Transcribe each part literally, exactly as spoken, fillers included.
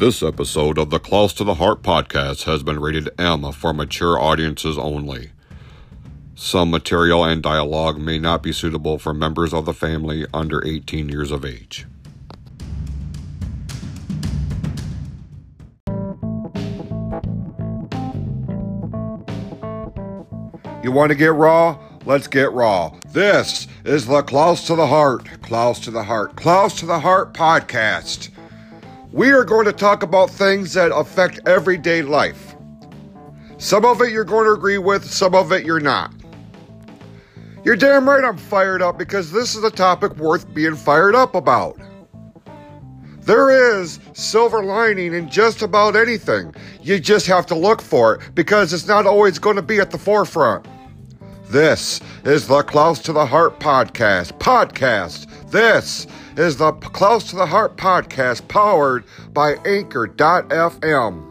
This episode of the Klaus to the Heart podcast has been rated M for mature audiences only. Some material and dialogue may not be suitable for members of the family under eighteen years of age. You want to get raw? Let's get raw. This is the Klaus to the Heart, Klaus to the Heart, Klaus to the Heart podcast. We are going to talk about things that affect everyday life. Some of it you're going to agree with, some of it you're not. You're damn right I'm fired up because this is a topic worth being fired up about. There is silver lining in just about anything. You just have to look for it because it's not always going to be at the forefront. This is the Klaus to the Heart podcast. Podcast. This is the Klaus to the Heart podcast powered by Anchor dot f m.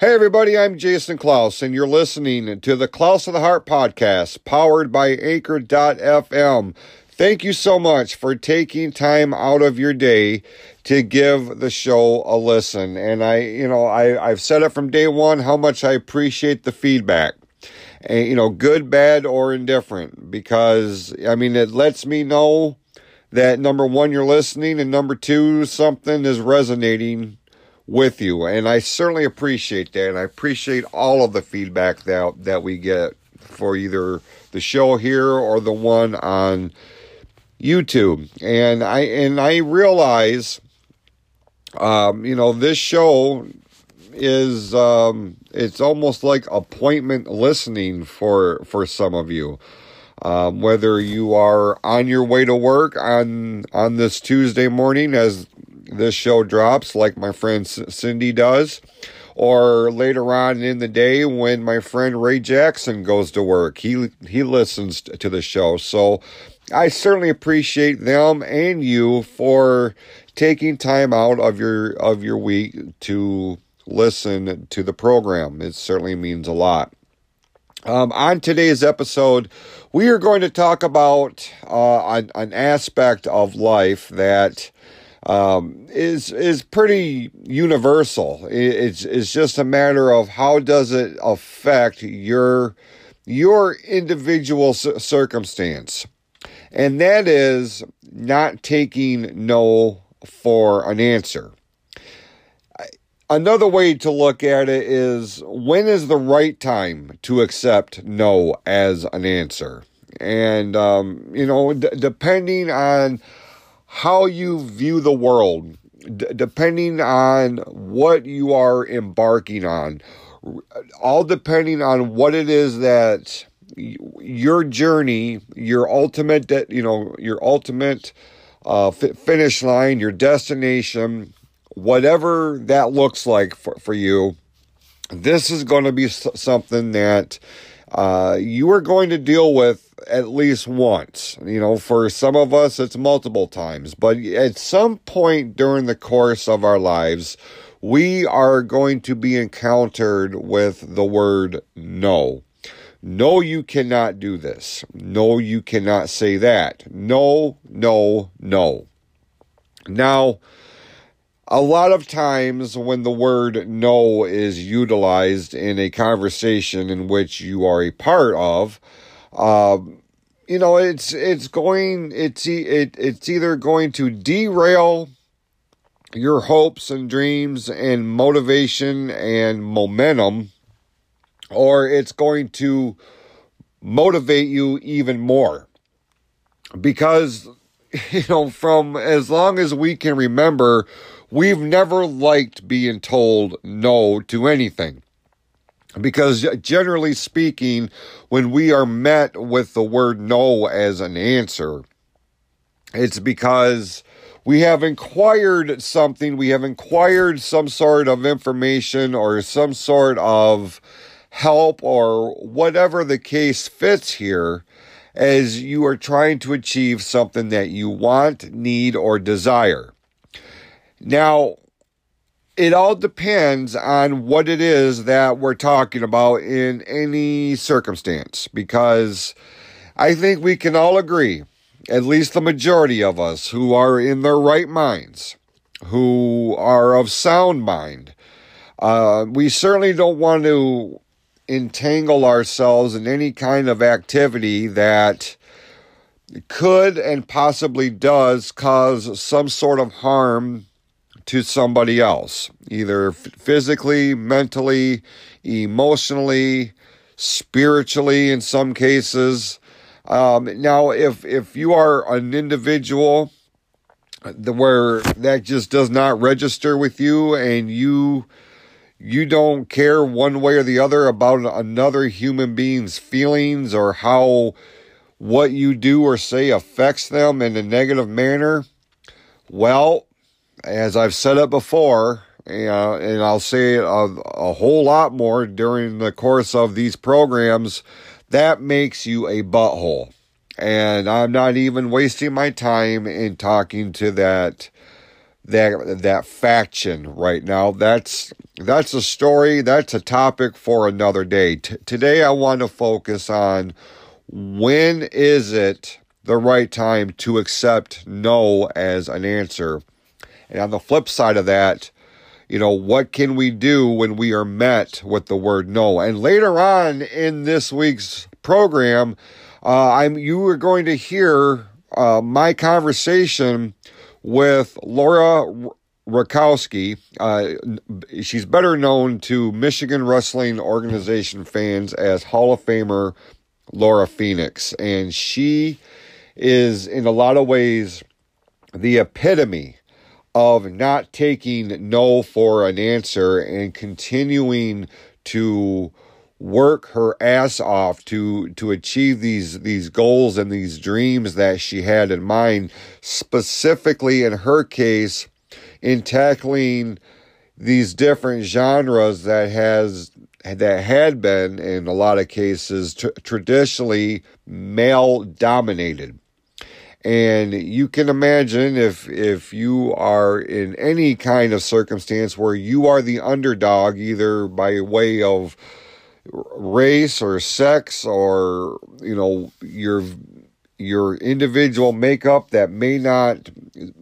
Hey everybody, I'm Jason Klaus, and you're listening to the Klaus to the Heart podcast powered by Anchor dot f m. Thank you so much for taking time out of your day to give the show a listen. And I, you know, I, I've said it from day one how much I appreciate the feedback. And, you know, good, bad, or indifferent, because, I mean, it lets me know that, number one, you're listening, and number two, something is resonating with you, and I certainly appreciate that, and I appreciate all of the feedback that, that we get for either the show here or the one on YouTube, and I, and I realize, um, you know, this show is um it's almost like appointment listening for for some of you, um whether you are on your way to work on on this Tuesday morning as this show drops, like my friend Cindy does, or later on in the day when my friend Ray Jackson goes to work, he he listens to the show. So I certainly appreciate them and you for taking time out of your of your week to listen to the program. It certainly means a lot. Um, on today's episode, we are going to talk about uh, an, an aspect of life that um, is is pretty universal. It, it's it's just a matter of how does it affect your your individual c- circumstance, and that is not taking no for an answer. Another way to look at it is, when is the right time to accept no as an answer? And, um, you know, d- depending on how you view the world, d- depending on what you are embarking on, all depending on what it is that y- your journey, your ultimate, de- you know, your ultimate uh, f- finish line, your destination, whatever that looks like for, for you, this is going to be something that uh, you are going to deal with at least once. You know, for some of us, it's multiple times. But at some point during the course of our lives, we are going to be encountered with the word no. No, you cannot do this. No, you cannot say that. No, no, no. Now, a lot of times when the word no is utilized in a conversation in which you are a part of, uh, you know, it's it's going it's it it's either going to derail your hopes and dreams and motivation and momentum, or it's going to motivate you even more, because, you know, from as long as we can remember, we've never liked being told no to anything, because generally speaking, when we are met with the word no as an answer, it's because we have inquired something, we have inquired some sort of information or some sort of help or whatever the case fits here, as you are trying to achieve something that you want, need, or desire. Now, it all depends on what it is that we're talking about in any circumstance, because I think we can all agree at least the majority of us who are in their right minds, who are of sound mind, uh, we certainly don't want to entangle ourselves in any kind of activity that could and possibly does cause some sort of harm to somebody else, either physically, mentally, emotionally, spiritually in some cases. Um, now, if if you are an individual the, where that just does not register with you and you you don't care one way or the other about another human being's feelings or how what you do or say affects them in a negative manner, well, as I've said it before, uh, and I'll say it a, a whole lot more during the course of these programs, that makes you a butthole. And I'm not even wasting my time in talking to that that that faction right now. That's that's a story, that's a topic for another day. T- today I want to focus on when is it the right time to accept no as an answer. And on the flip side of that, you know, what can we do when we are met with the word no? And later on in this week's program, uh, I'm you are going to hear uh, my conversation with Laura Rakowski. Uh, she's better known to Michigan Wrestling Organization fans as Hall of Famer Laura Phoenix. And she is, in a lot of ways, the epitome of not taking no for an answer and continuing to work her ass off to to achieve these these goals and these dreams that she had in mind, specifically in her case, in tackling these different genres that has that had been, in a lot of cases, tr- traditionally male-dominated. And you can imagine if if you are in any kind of circumstance where you are the underdog, either by way of race or sex or, you know, your your individual makeup that may not,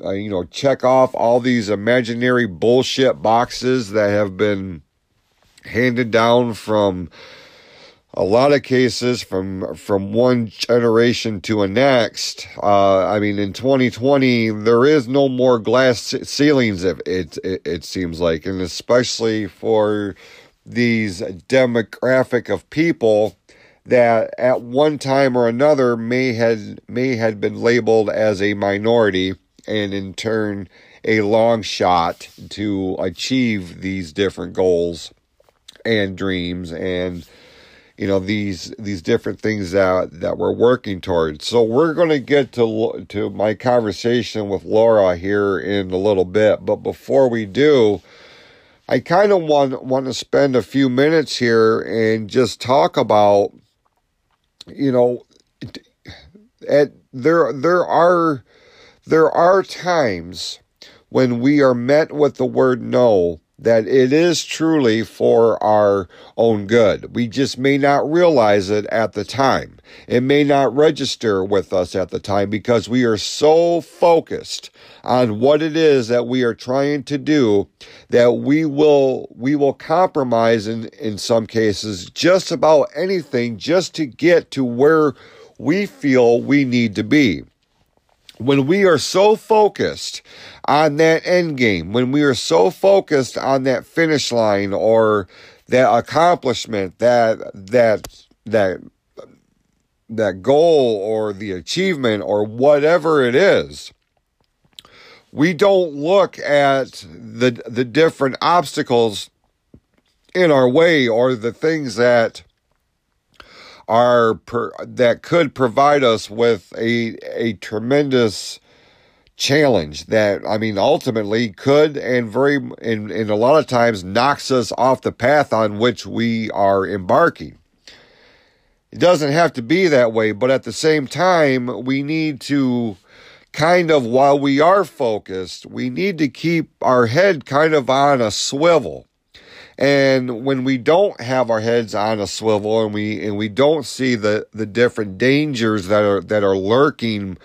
uh, you know, check off all these imaginary bullshit boxes that have been handed down from a lot of cases from from one generation to the next. Uh, I mean, in twenty twenty, there is no more glass ceilings, if it, it it seems like, and especially for these demographic of people that at one time or another may had may had been labeled as a minority and in turn a long shot to achieve these different goals and dreams and, you know, these these different things that, that we're working towards. So we're going to get to to my conversation with Laura here in a little bit. But before we do, I kind of want, want to spend a few minutes here and just talk about, you know, at there there are there are times when we are met with the word no, that it is truly for our own good. We just may not realize it at the time. It may not register with us at the time because we are so focused on what it is that we are trying to do that we will we will compromise in, in some cases just about anything just to get to where we feel we need to be. When we are so focused on that end game, when we are so focused on that finish line or that accomplishment, that that that that goal or the achievement or whatever it is, we don't look at the the different obstacles in our way or the things that are per, that could provide us with a a tremendous challenge that, I mean, ultimately could and very and, and a lot of times knocks us off the path on which we are embarking. It doesn't have to be that way, but at the same time, we need to kind of, while we are focused, we need to keep our head kind of on a swivel. And when we don't have our heads on a swivel and we and we don't see the, the different dangers that are that are lurking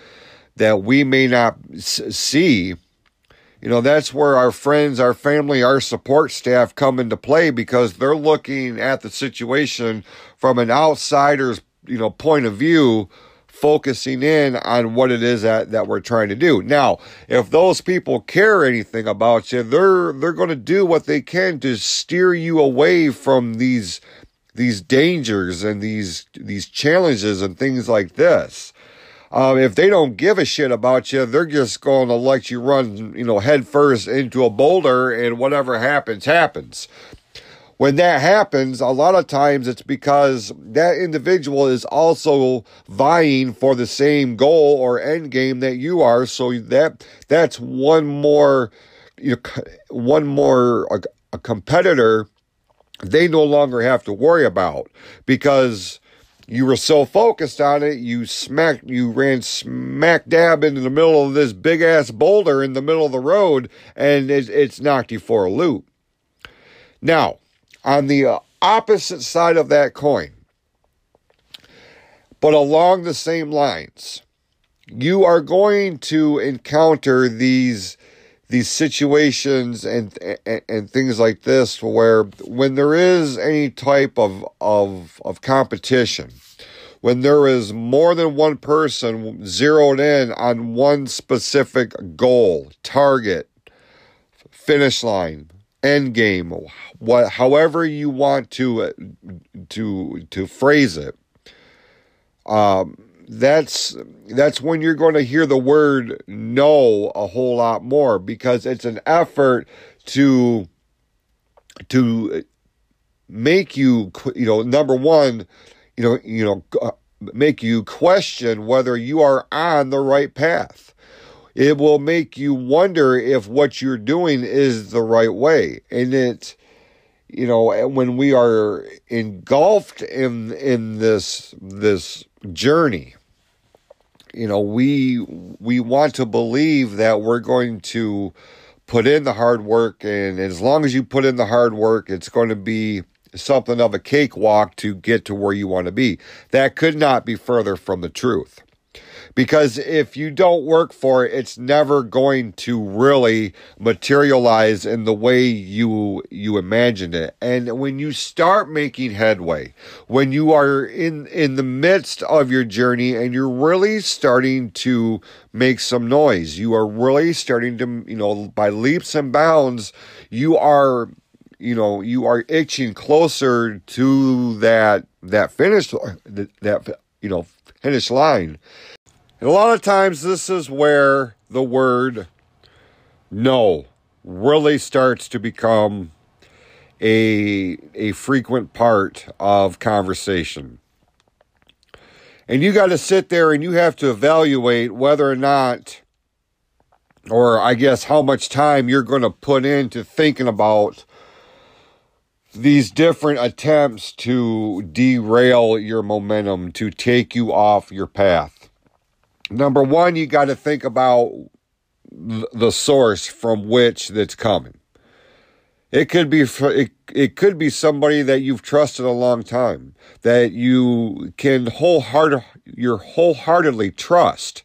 that we may not see, you know, that's where our friends, our family, our support staff come into play, because they're looking at the situation from an outsider's, you know, point of view, focusing in on what it is that, that we're trying to do. Now, if those people care anything about you, they're they're going to do what they can to steer you away from these these dangers and these these challenges and things like this. Um, if they don't give a shit about you, they're just going to let you run, you know, head first into a boulder, and whatever happens, happens. When that happens, a lot of times it's because that individual is also vying for the same goal or end game that you are. So that that's one more, you know, one more a, a competitor they no longer have to worry about, because you were so focused on it, you smacked, you ran smack dab into the middle of this big ass boulder in the middle of the road, and it, it's knocked you for a loop. Now, on the opposite side of that coin, but along the same lines, you are going to encounter these these situations and and, and things like this, where when there is any type of, of of competition, when there is more than one person zeroed in on one specific goal, target, finish line, end game, what, however you want to to to phrase it, um, that's that's when you're going to hear the word no a whole lot more, because it's an effort to to make you you know number one you know you know make you question whether you are on the right path. It will make you wonder if what you're doing is the right way. And it, you know, when we are engulfed in in this this journey, you know, we we want to believe that we're going to put in the hard work, and as long as you put in the hard work, it's going to be something of a cakewalk to get to where you want to be. That could not be further from the truth. Because if you don't work for it, it's never going to really materialize in the way you you imagined it. And when you start making headway, when you are in, in the midst of your journey and you're really starting to make some noise, you are really starting to, you know, by leaps and bounds, you are, you know, you are itching closer to that that finish, that, you know, finish line. And a lot of times this is where the word no really starts to become a, a frequent part of conversation. And you got to sit there and you have to evaluate whether or not, or I guess how much time you're going to put into thinking about these different attempts to derail your momentum, to take you off your path. Number one, you got to think about the source from which that's coming. It could be it, it could be somebody that you've trusted a long time, that you can wholehearted your wholeheartedly trust.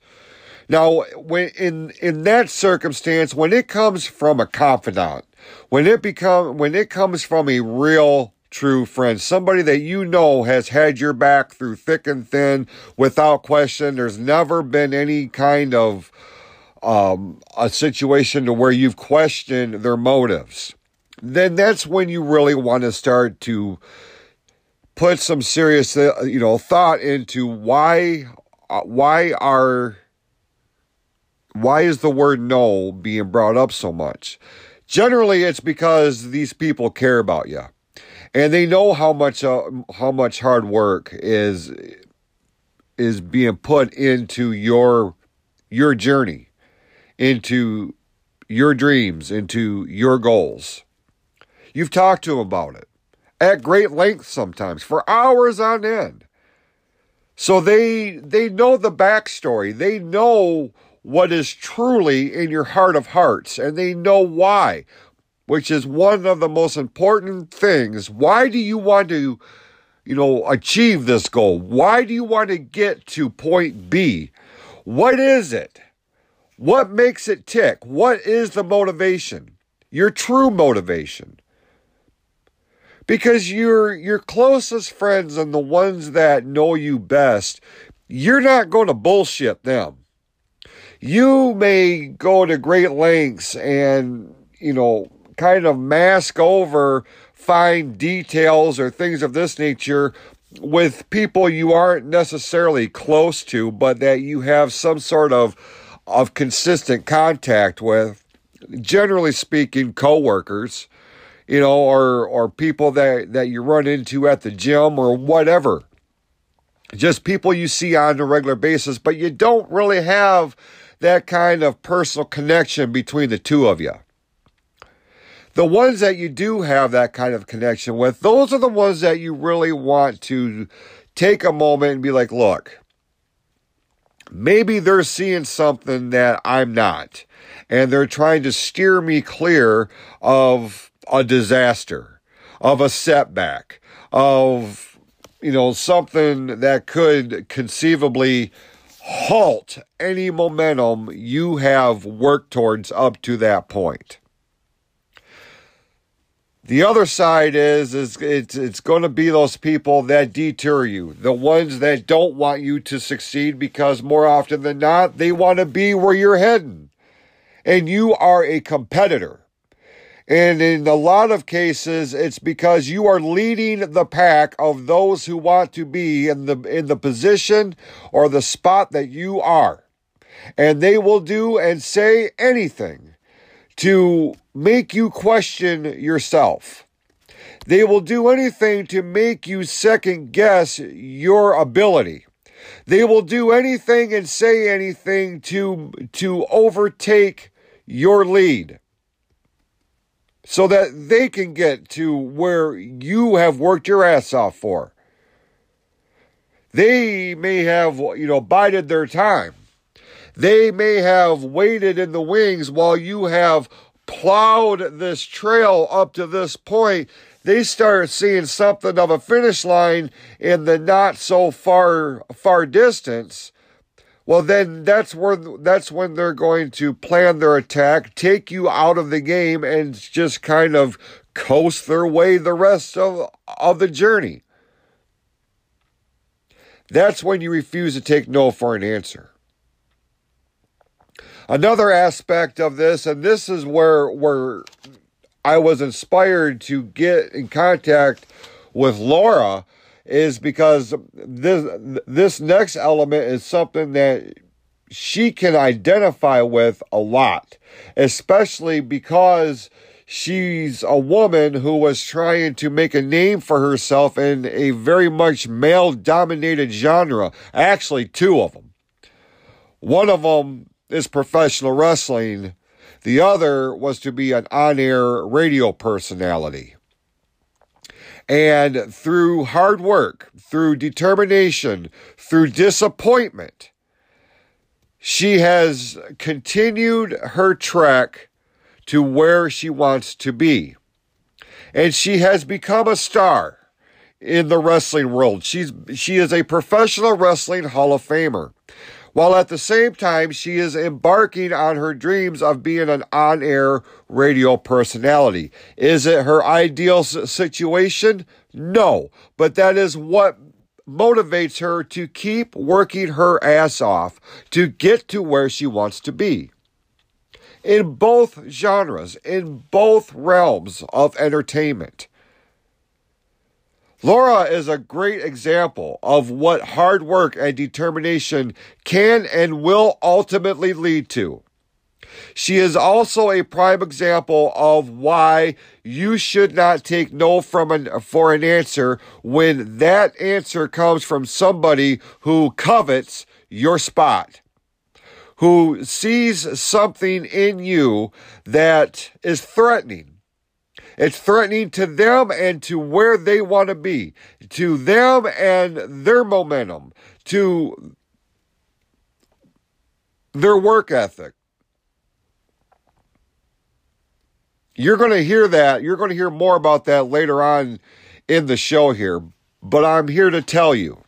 Now, when in in that circumstance, when it comes from a confidant, when it become when it comes from a real true friend, somebody that you know has had your back through thick and thin without question. There's never been any kind of um, a situation to where you've questioned their motives. Then that's when you really want to start to put some serious, you know, thought into why, why are, why is the word no being brought up so much? Generally, it's because these people care about you. And they know how much uh, how much hard work is is being put into your your journey, into your dreams, into your goals. You've talked to them about it at great length, sometimes for hours on end. So they they know the backstory. They know what is truly in your heart of hearts, and they know why. Which is one of the most important things. Why do you want to, you know, achieve this goal? Why do you want to get to point B? What is it? What makes it tick? What is the motivation? Your true motivation. Because your your closest friends and the ones that know you best, you're not going to bullshit them. You may go to great lengths and, you know, kind of mask over fine details or things of this nature with people you aren't necessarily close to, but that you have some sort of of consistent contact with, generally speaking, coworkers, you know, or or people that, that you run into at the gym or whatever. Just people you see on a regular basis, but you don't really have that kind of personal connection between the two of you. The ones that you do have that kind of connection with, those are the ones that you really want to take a moment and be like, look, maybe they're seeing something that I'm not, and they're trying to steer me clear of a disaster, of a setback, of, you know, something that could conceivably halt any momentum you have worked towards up to that point. The other side is, is it's it's going to be those people that deter you, the ones that don't want you to succeed because more often than not, they want to be where you're heading. And you are a competitor. And in a lot of cases, it's because you are leading the pack of those who want to be in the in the position or the spot that you are. And they will do and say anything to make you question yourself. They will do anything to make you second guess your ability. They will do anything and say anything to, to overtake your lead so that they can get to where you have worked your ass off for. They may have, you know, bided their time. They may have waited in the wings while you have plowed this trail up to this point. They start seeing something of a finish line in the not so far far distance. Well, then that's where that's when they're going to plan their attack, take you out of the game, and just kind of coast their way the rest of, of the journey. That's when you refuse to take no for an answer. Another aspect of this, and this is where where I was inspired to get in contact with Laura, is because this this next element is something that she can identify with a lot, especially because she's a woman who was trying to make a name for herself in a very much male-dominated genre. Actually, two of them. One of them is professional wrestling. The other was to be an on-air radio personality. And through hard work, through determination, through disappointment, she has continued her trek to where she wants to be. And she has become a star in the wrestling world. She's, she is a professional wrestling Hall of Famer, while at the same time, she is embarking on her dreams of being an on-air radio personality. Is it her ideal situation? No, but that is what motivates her to keep working her ass off to get to where she wants to be. In both genres, in both realms of entertainment, Laura is a great example of what hard work and determination can and will ultimately lead to. She is also a prime example of why you should not take no from an, for an answer when that answer comes from somebody who covets your spot, who sees something in you that is threatening. It's threatening to them and to where they want to be, to them and their momentum, to their work ethic. You're going to hear that. You're going to hear more about that later on in the show here, but I'm here to tell you,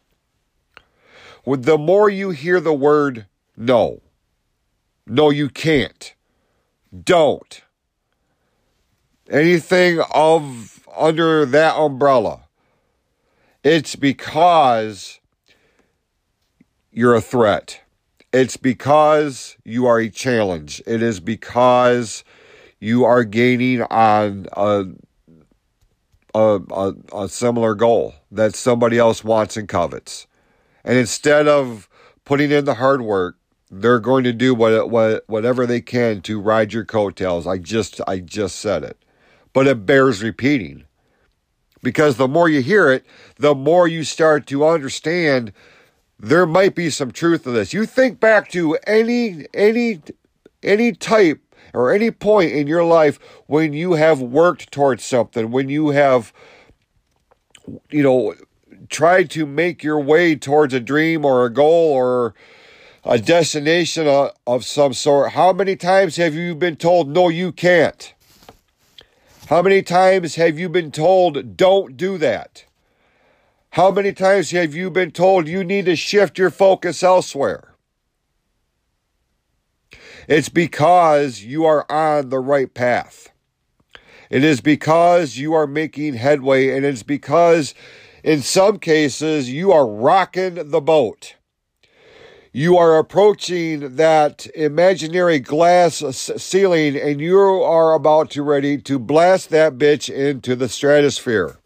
the more you hear the word No. No, you can't. Don't. Anything of under that umbrella. It's because you're a threat. It's because you are a challenge. It is because you are gaining on a, a, a, a similar goal that somebody else wants and covets. And instead of putting in the hard work, they're going to do what, what whatever they can to ride your coattails. I just I just said it. But it bears repeating. Because the more you hear it, the more you start to understand there might be some truth to this. You think back to any any any type or any point in your life when you have worked towards something, when you have, you know, tried to make your way towards a dream or a goal or a destination of, of some sort. How many times have you been told, no, you can't? How many times have you been told, don't do that? How many times have you been told you need to shift your focus elsewhere? It's because you are on the right path. It is because you are making headway, and it's because in some cases you are rocking the boat. You are approaching that imaginary glass ceiling, and you are about to ready to blast that bitch into the stratosphere.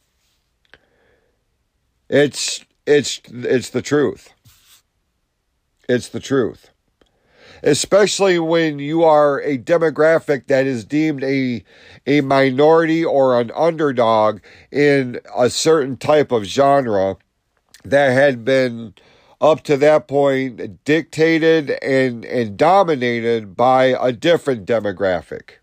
It's it's it's the truth. It's the truth. Especially when you are a demographic that is deemed a a minority or an underdog in a certain type of genre that had been up to that point dictated and, and dominated by a different demographic.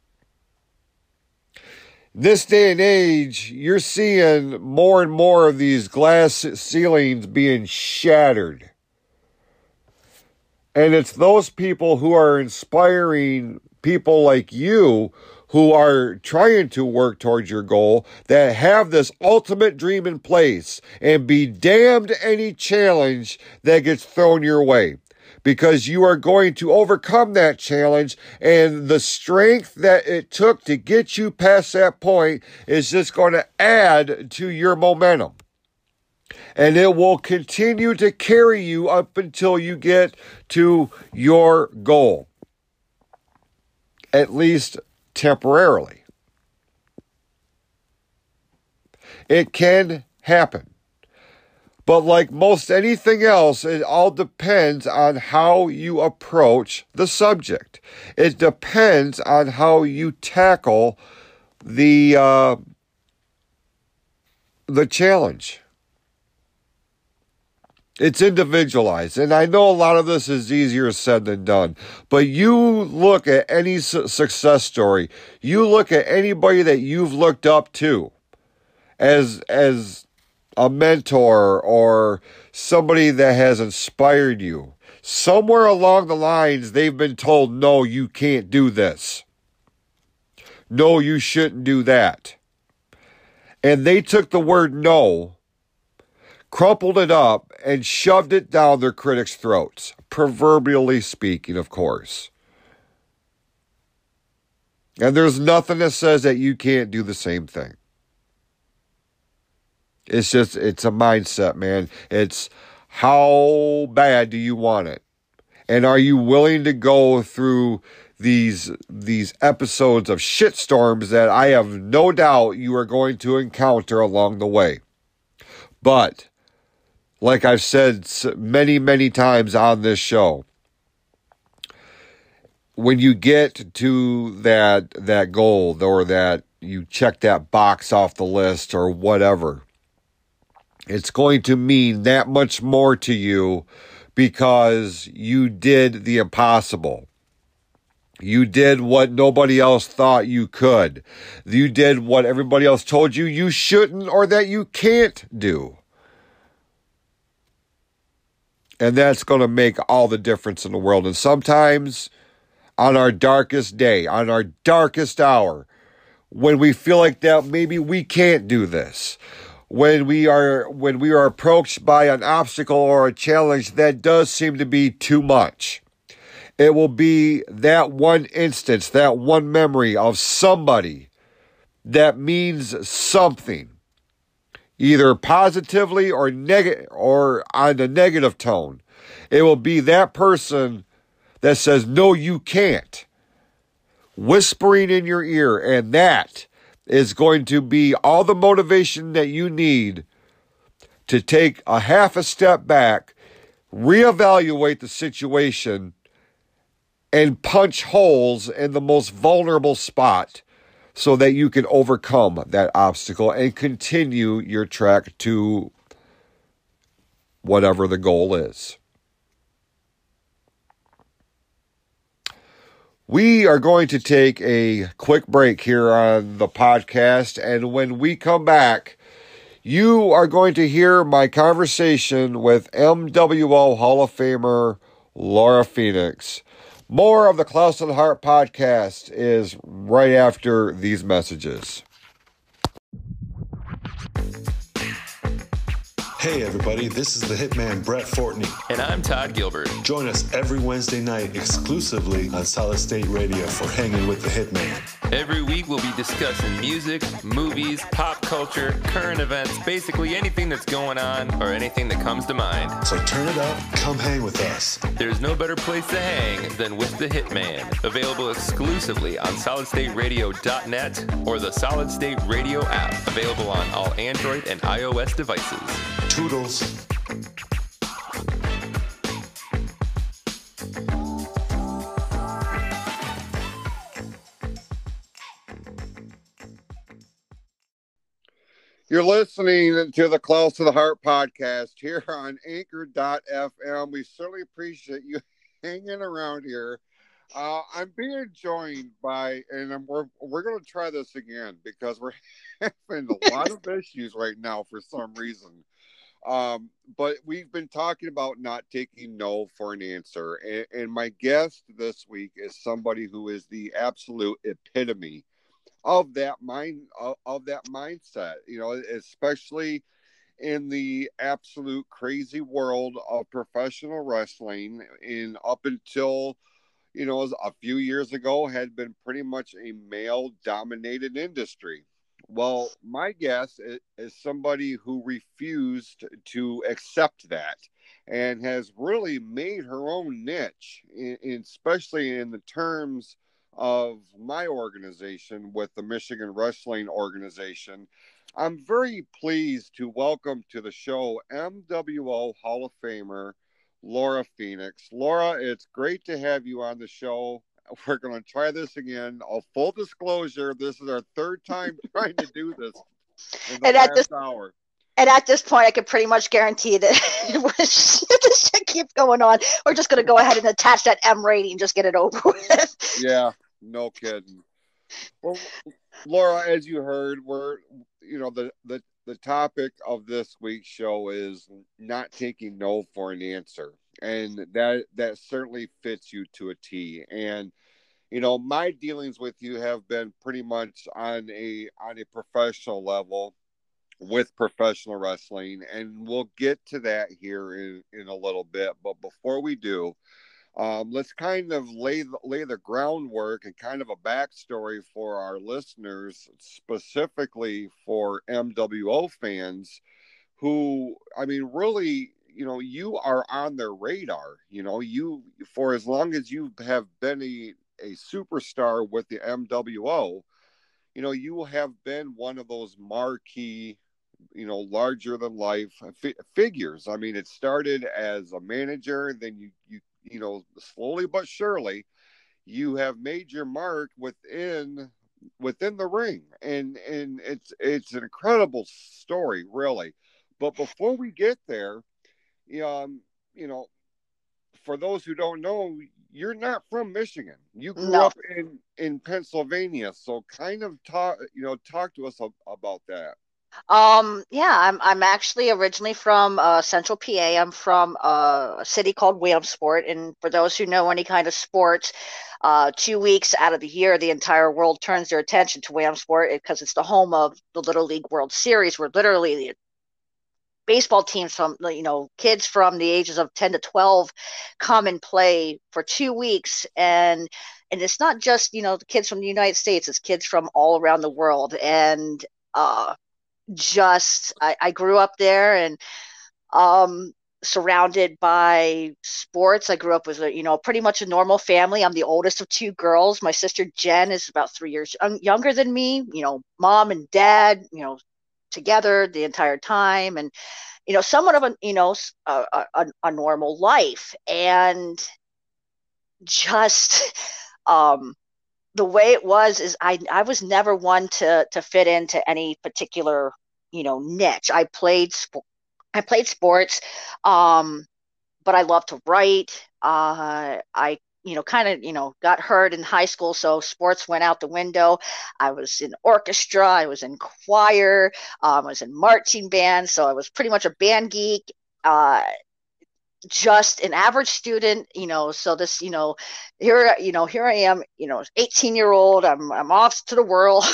This day and age, you're seeing more and more of these glass ceilings being shattered. And it's those people who are inspiring people like you who are trying to work towards your goal that have this ultimate dream in place, and be damned any challenge that gets thrown your way, because you are going to overcome that challenge, and the strength that it took to get you past that point is just going to add to your momentum. And it will continue to carry you up until you get to your goal, at least temporarily. It can happen. But like most anything else, it all depends on how you approach the subject. It depends on how you tackle the uh, the challenge. It's individualized, and I know a lot of this is easier said than done, but you look at any su- success story, you look at anybody that you've looked up to as as a mentor or somebody that has inspired you. Somewhere along the lines, they've been told, no, you can't do this. No, you shouldn't do that. And they took the word no, crumpled it up, and shoved it down their critics' throats, proverbially speaking, of course. And there's nothing that says that you can't do the same thing. It's just, it's a mindset, man. It's how bad do you want it? And are you willing to go through these these episodes of shitstorms that I have no doubt you are going to encounter along the way? But like I've said many, many times on this show, when you get to that that goal, or that you check that box off the list or whatever, it's going to mean that much more to you because you did the impossible. You did what nobody else thought you could. You did what everybody else told you you shouldn't or that you can't do. And that's going to make all the difference in the world. And sometimes on our darkest day, on our darkest hour, when we feel like that maybe we can't do this, when we are when we are approached by an obstacle or a challenge that does seem to be too much, It will be that one instance, that one memory of somebody that means something, either positively or neg- or on the negative tone. It will be that person that says, no, you can't, whispering in your ear, and that is going to be all the motivation that you need to take a half a step back, reevaluate the situation, and punch holes in the most vulnerable spot so that you can overcome that obstacle and continue your track to whatever the goal is. We are going to take a quick break here on the podcast, and when we come back, you are going to hear my conversation with M W O Hall of Famer Laura Phoenix. More of the Klaus and Hart podcast is right after these messages. Hey everybody, this is the Hitman Brett Fortney. And I'm Todd Gilbert. Join us every Wednesday night exclusively on Solid State Radio for Hanging with the Hitman. Every week we'll be discussing music, movies, pop culture, current events, basically anything that's going on or anything that comes to mind. So turn it up, come hang with us. There's no better place to hang than with the Hitman. Available exclusively on solid state radio dot net or the Solid State Radio app. Available on all Android and iOS devices. Toodles. You're listening to the Close to the Heart podcast here on anchor dot f m. We certainly appreciate you hanging around here. Uh, I'm being joined by, and I'm, we're we're going to try this again because we're having a lot of issues right now for some reason. Um, but we've been talking about not taking no for an answer. And, and my guest this week is somebody who is the absolute epitome of that mind, of, of that mindset, you know, especially in the absolute crazy world of professional wrestling. In up until, you know, a few years ago, had been pretty much a male dominated industry. Well, my guess is, is somebody who refused to accept that and has really made her own niche, in, in, especially in the terms of my organization with the Michigan Wrestling Organization. I'm very pleased to welcome to the show M W O Hall of Famer Laura Phoenix. Laura, it's great to have you on the show. We're going to try this again. Oh, full disclosure, this is our third time trying to do this in the and last at this, hour. And at this point, I can pretty much guarantee that if this should keep going on, we're just going to go ahead and attach that M rating and just get it over with. Yeah, no kidding. Well, Laura, as you heard, we're, you know, the, the, the topic of this week's show is not taking no for an answer. And that that certainly fits you to a T. And, you know, my dealings with you have been pretty much on a on a professional level with professional wrestling. And we'll get to that here in, in a little bit. But before we do, um, let's kind of lay, lay the groundwork and kind of a backstory for our listeners, specifically for M W O fans who, I mean, really... you know, you are on their radar. You know, you, for as long as you have been a, a superstar with the M W O, you know, you have been one of those marquee, you know, larger than life fi- figures. I mean, it started as a manager, then you, you, you know, slowly but surely you have made your mark within, within the ring. And, and it's, it's an incredible story, really. But before we get there, Um, you know, for those who don't know, you're not from Michigan. You grew no. up in, in Pennsylvania. So kind of talk, you know, talk to us about that. Um, yeah, I'm I'm actually originally from uh, Central P A. I'm from a city called Williamsport. And for those who know any kind of sports, uh, two weeks out of the year, the entire world turns their attention to Williamsport because it's the home of the Little League World Series, where literally the baseball teams from, you know, kids from the ages of ten to twelve come and play for two weeks. And and it's not just, you know, the kids from the United States, it's kids from all around the world. And uh, just I, I grew up there and um, surrounded by sports. I grew up with, a, you know, pretty much a normal family. I'm the oldest of two girls. My sister Jen is about three years younger than me, you know, mom and dad, you know, together the entire time, and you know, somewhat of a you know a, a, a normal life, and just um, the way it was is I I was never one to to fit into any particular you know niche. I played sp- I played sports, um, but I loved to write. Uh, I you know kind of you know got hurt in high school, so sports went out the window. I was in orchestra, I was in choir, um, I was in marching band, so I was pretty much a band geek, uh just an average student, you know so this you know here you know here I am, you know eighteen year old, I'm I'm off to the world,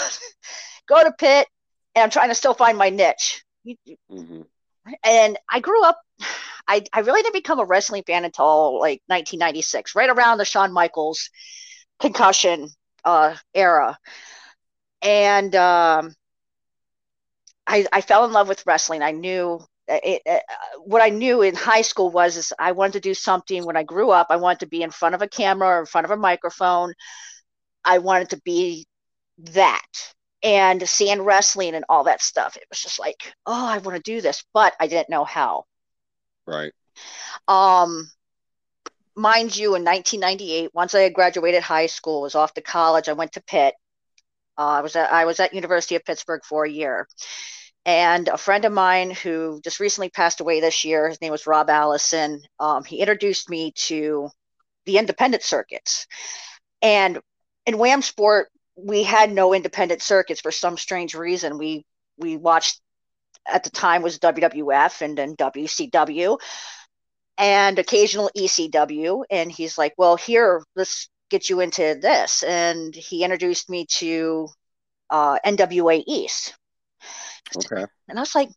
go to Pitt, and I'm trying to still find my niche. Mm-hmm. And I grew up, I, I really didn't become a wrestling fan until like nineteen ninety-six, right around the Shawn Michaels concussion uh, era. And um, I, I fell in love with wrestling. I knew it, it, what I knew in high school was is I wanted to do something when I grew up. I wanted to be in front of a camera or in front of a microphone. I wanted to be that. And seeing wrestling and all that stuff, it was just like, oh, I want to do this, but I didn't know how. Right. Um, mind you, in nineteen ninety-eight, once I had graduated high school, was off to college, I went to Pitt. Uh, I was at, I was at University of Pittsburgh for a year. And a friend of mine who just recently passed away this year, his name was Rob Allison, um, he introduced me to the independent circuits. And in Williamsport, we had no independent circuits for some strange reason. We we watched at the time was W W F and then W C W and occasional E C W. And he's like, well, here, let's get you into this. And he introduced me to uh, N W A East. Okay. And I was like,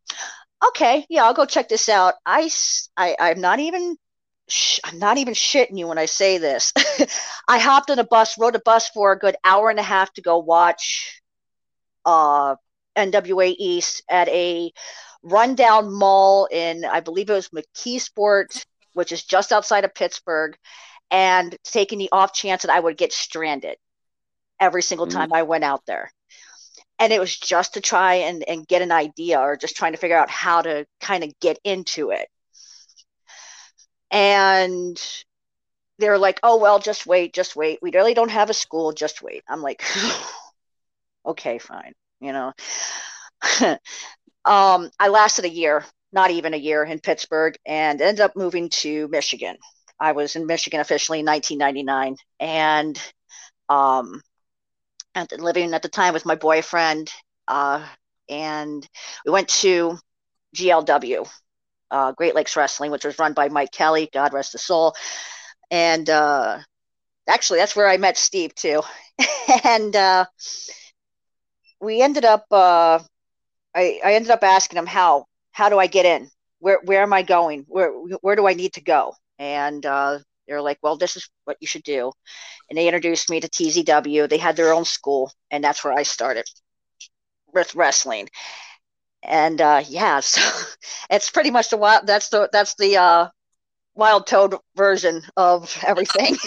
okay, yeah, I'll go check this out. I, I, I'm not even I'm not even shitting you when I say this. I hopped on a bus, rode a bus for a good hour and a half to go watch uh, N W A East at a rundown mall in, I believe it was McKeesport, which is just outside of Pittsburgh, and taking the off chance that I would get stranded every single time mm-hmm. I went out there. And it was just to try and, and get an idea, or just trying to figure out how to kind of get into it. And they're like, oh, well, just wait, just wait. We really don't have a school, just wait. I'm like, okay, fine. You know, um, I lasted a year, not even a year in Pittsburgh, and ended up moving to Michigan. I was in Michigan officially in nineteen ninety-nine, and um, and living at the time with my boyfriend. Uh, and we went to G L W. Uh, Great Lakes Wrestling, which was run by Mike Kelly, God rest his soul. And uh, actually, that's where I met Steve, too. and uh, we ended up, uh, I, I ended up asking him, how, how do I get in? Where, where am I going? Where, where do I need to go? And uh, they were like, well, this is what you should do. And they introduced me to T Z W. They had their own school, and that's where I started with wrestling. And uh, yeah, so it's pretty much the wild. That's the that's the uh, wild toad version of everything.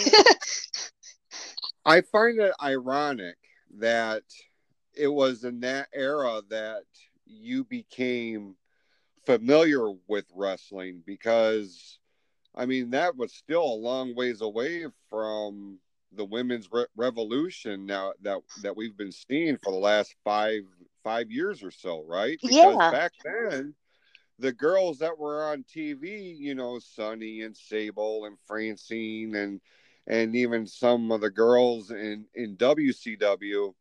I find it ironic that it was in that era that you became familiar with wrestling, because I mean that was still a long ways away from the women's re- revolution now that that we've been seeing for the last five. five years or so, right? Because yeah. Back then, the girls that were on T V, you know, Sunny and Sable and Francine and and even some of the girls in, in W C W,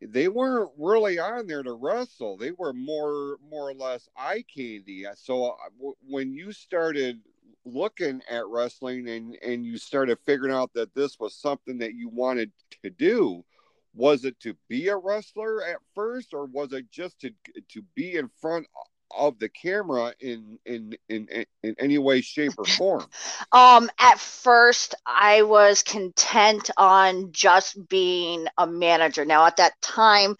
they weren't really on there to wrestle. They were more, more or less eye candy. So w- when you started looking at wrestling and, and you started figuring out that this was something that you wanted to do, was it to be a wrestler at first, or was it just to to be in front of the camera in in in, in any way, shape, or form? Um, at first, I was content on just being a manager. Now, at that time,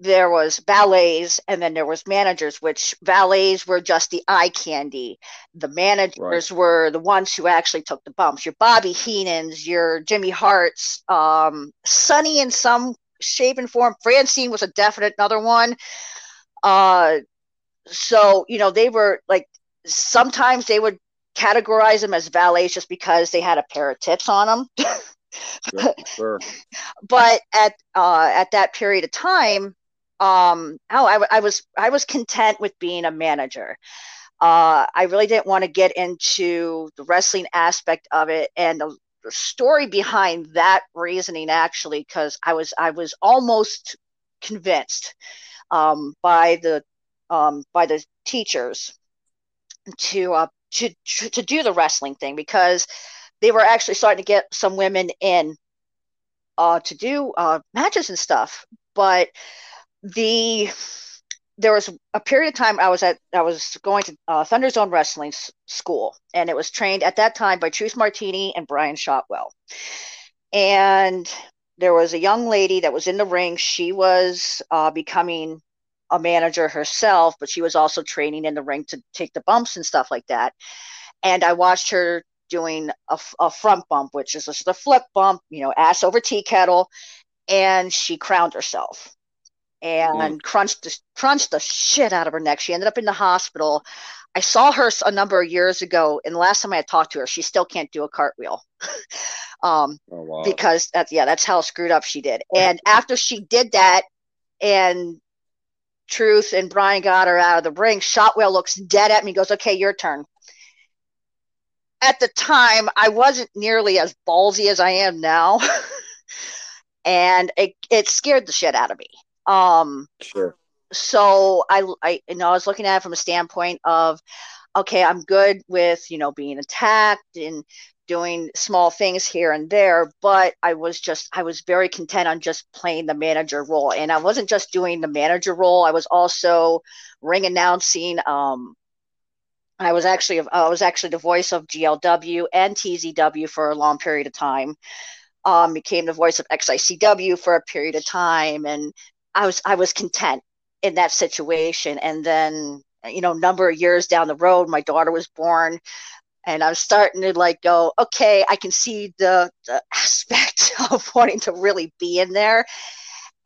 there was valets and then there was managers, which valets were just the eye candy. The managers right. were the ones who actually took the bumps. Your Bobby Heenan's, your Jimmy Hart's, um, Sonny in some shape and form. Francine was a definite another one. Uh, so, you know, they were like, sometimes they would categorize them as valets just because they had a pair of tips on them. sure, sure. But at, uh, at that period of time, um, oh, I, I was, I was content with being a manager. Uh, I really didn't want to get into the wrestling aspect of it. And the, the story behind that reasoning, actually, cause I was, I was almost convinced, um, by the, um, by the teachers to, uh, to, to do the wrestling thing, because they were actually starting to get some women in, uh, to do, uh, matches and stuff. But the, there was a period of time I was at, I was going to uh, Thunder Zone Wrestling s- School, and it was trained at that time by Truce Martini and Brian Shotwell. And there was a young lady that was in the ring. She was uh, becoming a manager herself, but she was also training in the ring to take the bumps and stuff like that. And I watched her doing a, a front bump, which is just a flip bump, you know, ass over tea kettle. And she crowned herself and mm. crunched, the, crunched the shit out of her neck. She ended up in the hospital. I saw her a number of years ago, and the last time I had talked to her, she still can't do a cartwheel. um, oh, wow. Because, that, yeah, that's how screwed up she did. And after she did that, and Truth and Brian got her out of the ring, Shotwell looks dead at me, goes, "Okay, your turn." At the time, I wasn't nearly as ballsy as I am now. And it, it scared the shit out of me. Um, sure. So I, I, you know, I was looking at it from a standpoint of, okay, I'm good with, you know, being attacked and doing small things here and there, but I was just, I was very content on just playing the manager role. And I wasn't just doing the manager role. I was also ring announcing, um, I was actually I was actually the voice of G L W and T Z W for a long period of time. Um, became the voice of X I C W for a period of time, and I was I was content in that situation. And then, you know, number of years down the road, my daughter was born, and I was starting to like go, okay, I can see the, the aspect of wanting to really be in there.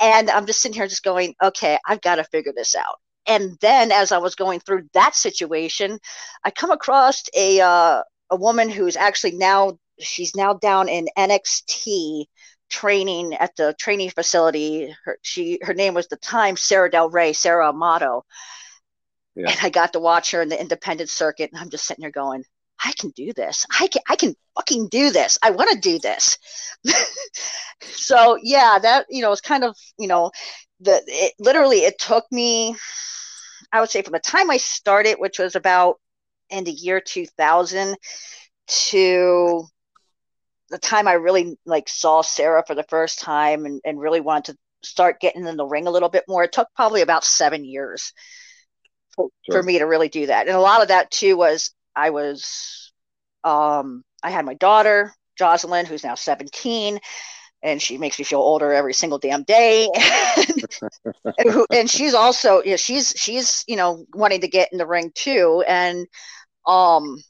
And I'm just sitting here just going, okay, I've got to figure this out. And then as I was going through that situation, I come across a uh, a woman who's actually now, she's now down in N X T training at the training facility. Her, she, her name was at the time Sarah Del Rey, Sarah Amato. Yeah. And I got to watch her in the independent circuit, and I'm just sitting there going, I can do this. I can, I can fucking do this. I want to do this. So yeah, that, you know, it's kind of, you know, the, it literally, it took me, I would say from the time I started, which was about in the year two thousand, to the time I really like saw Sarah for the first time and, and really wanted to start getting in the ring a little bit more. It took probably about seven years for, sure. for me to really do that. And a lot of that too was I was, um, I had my daughter, Jocelyn, who's now seventeen, and she makes me feel older every single damn day. and, and she's also, you know, she's, she's, you know, wanting to get in the ring too. And, um,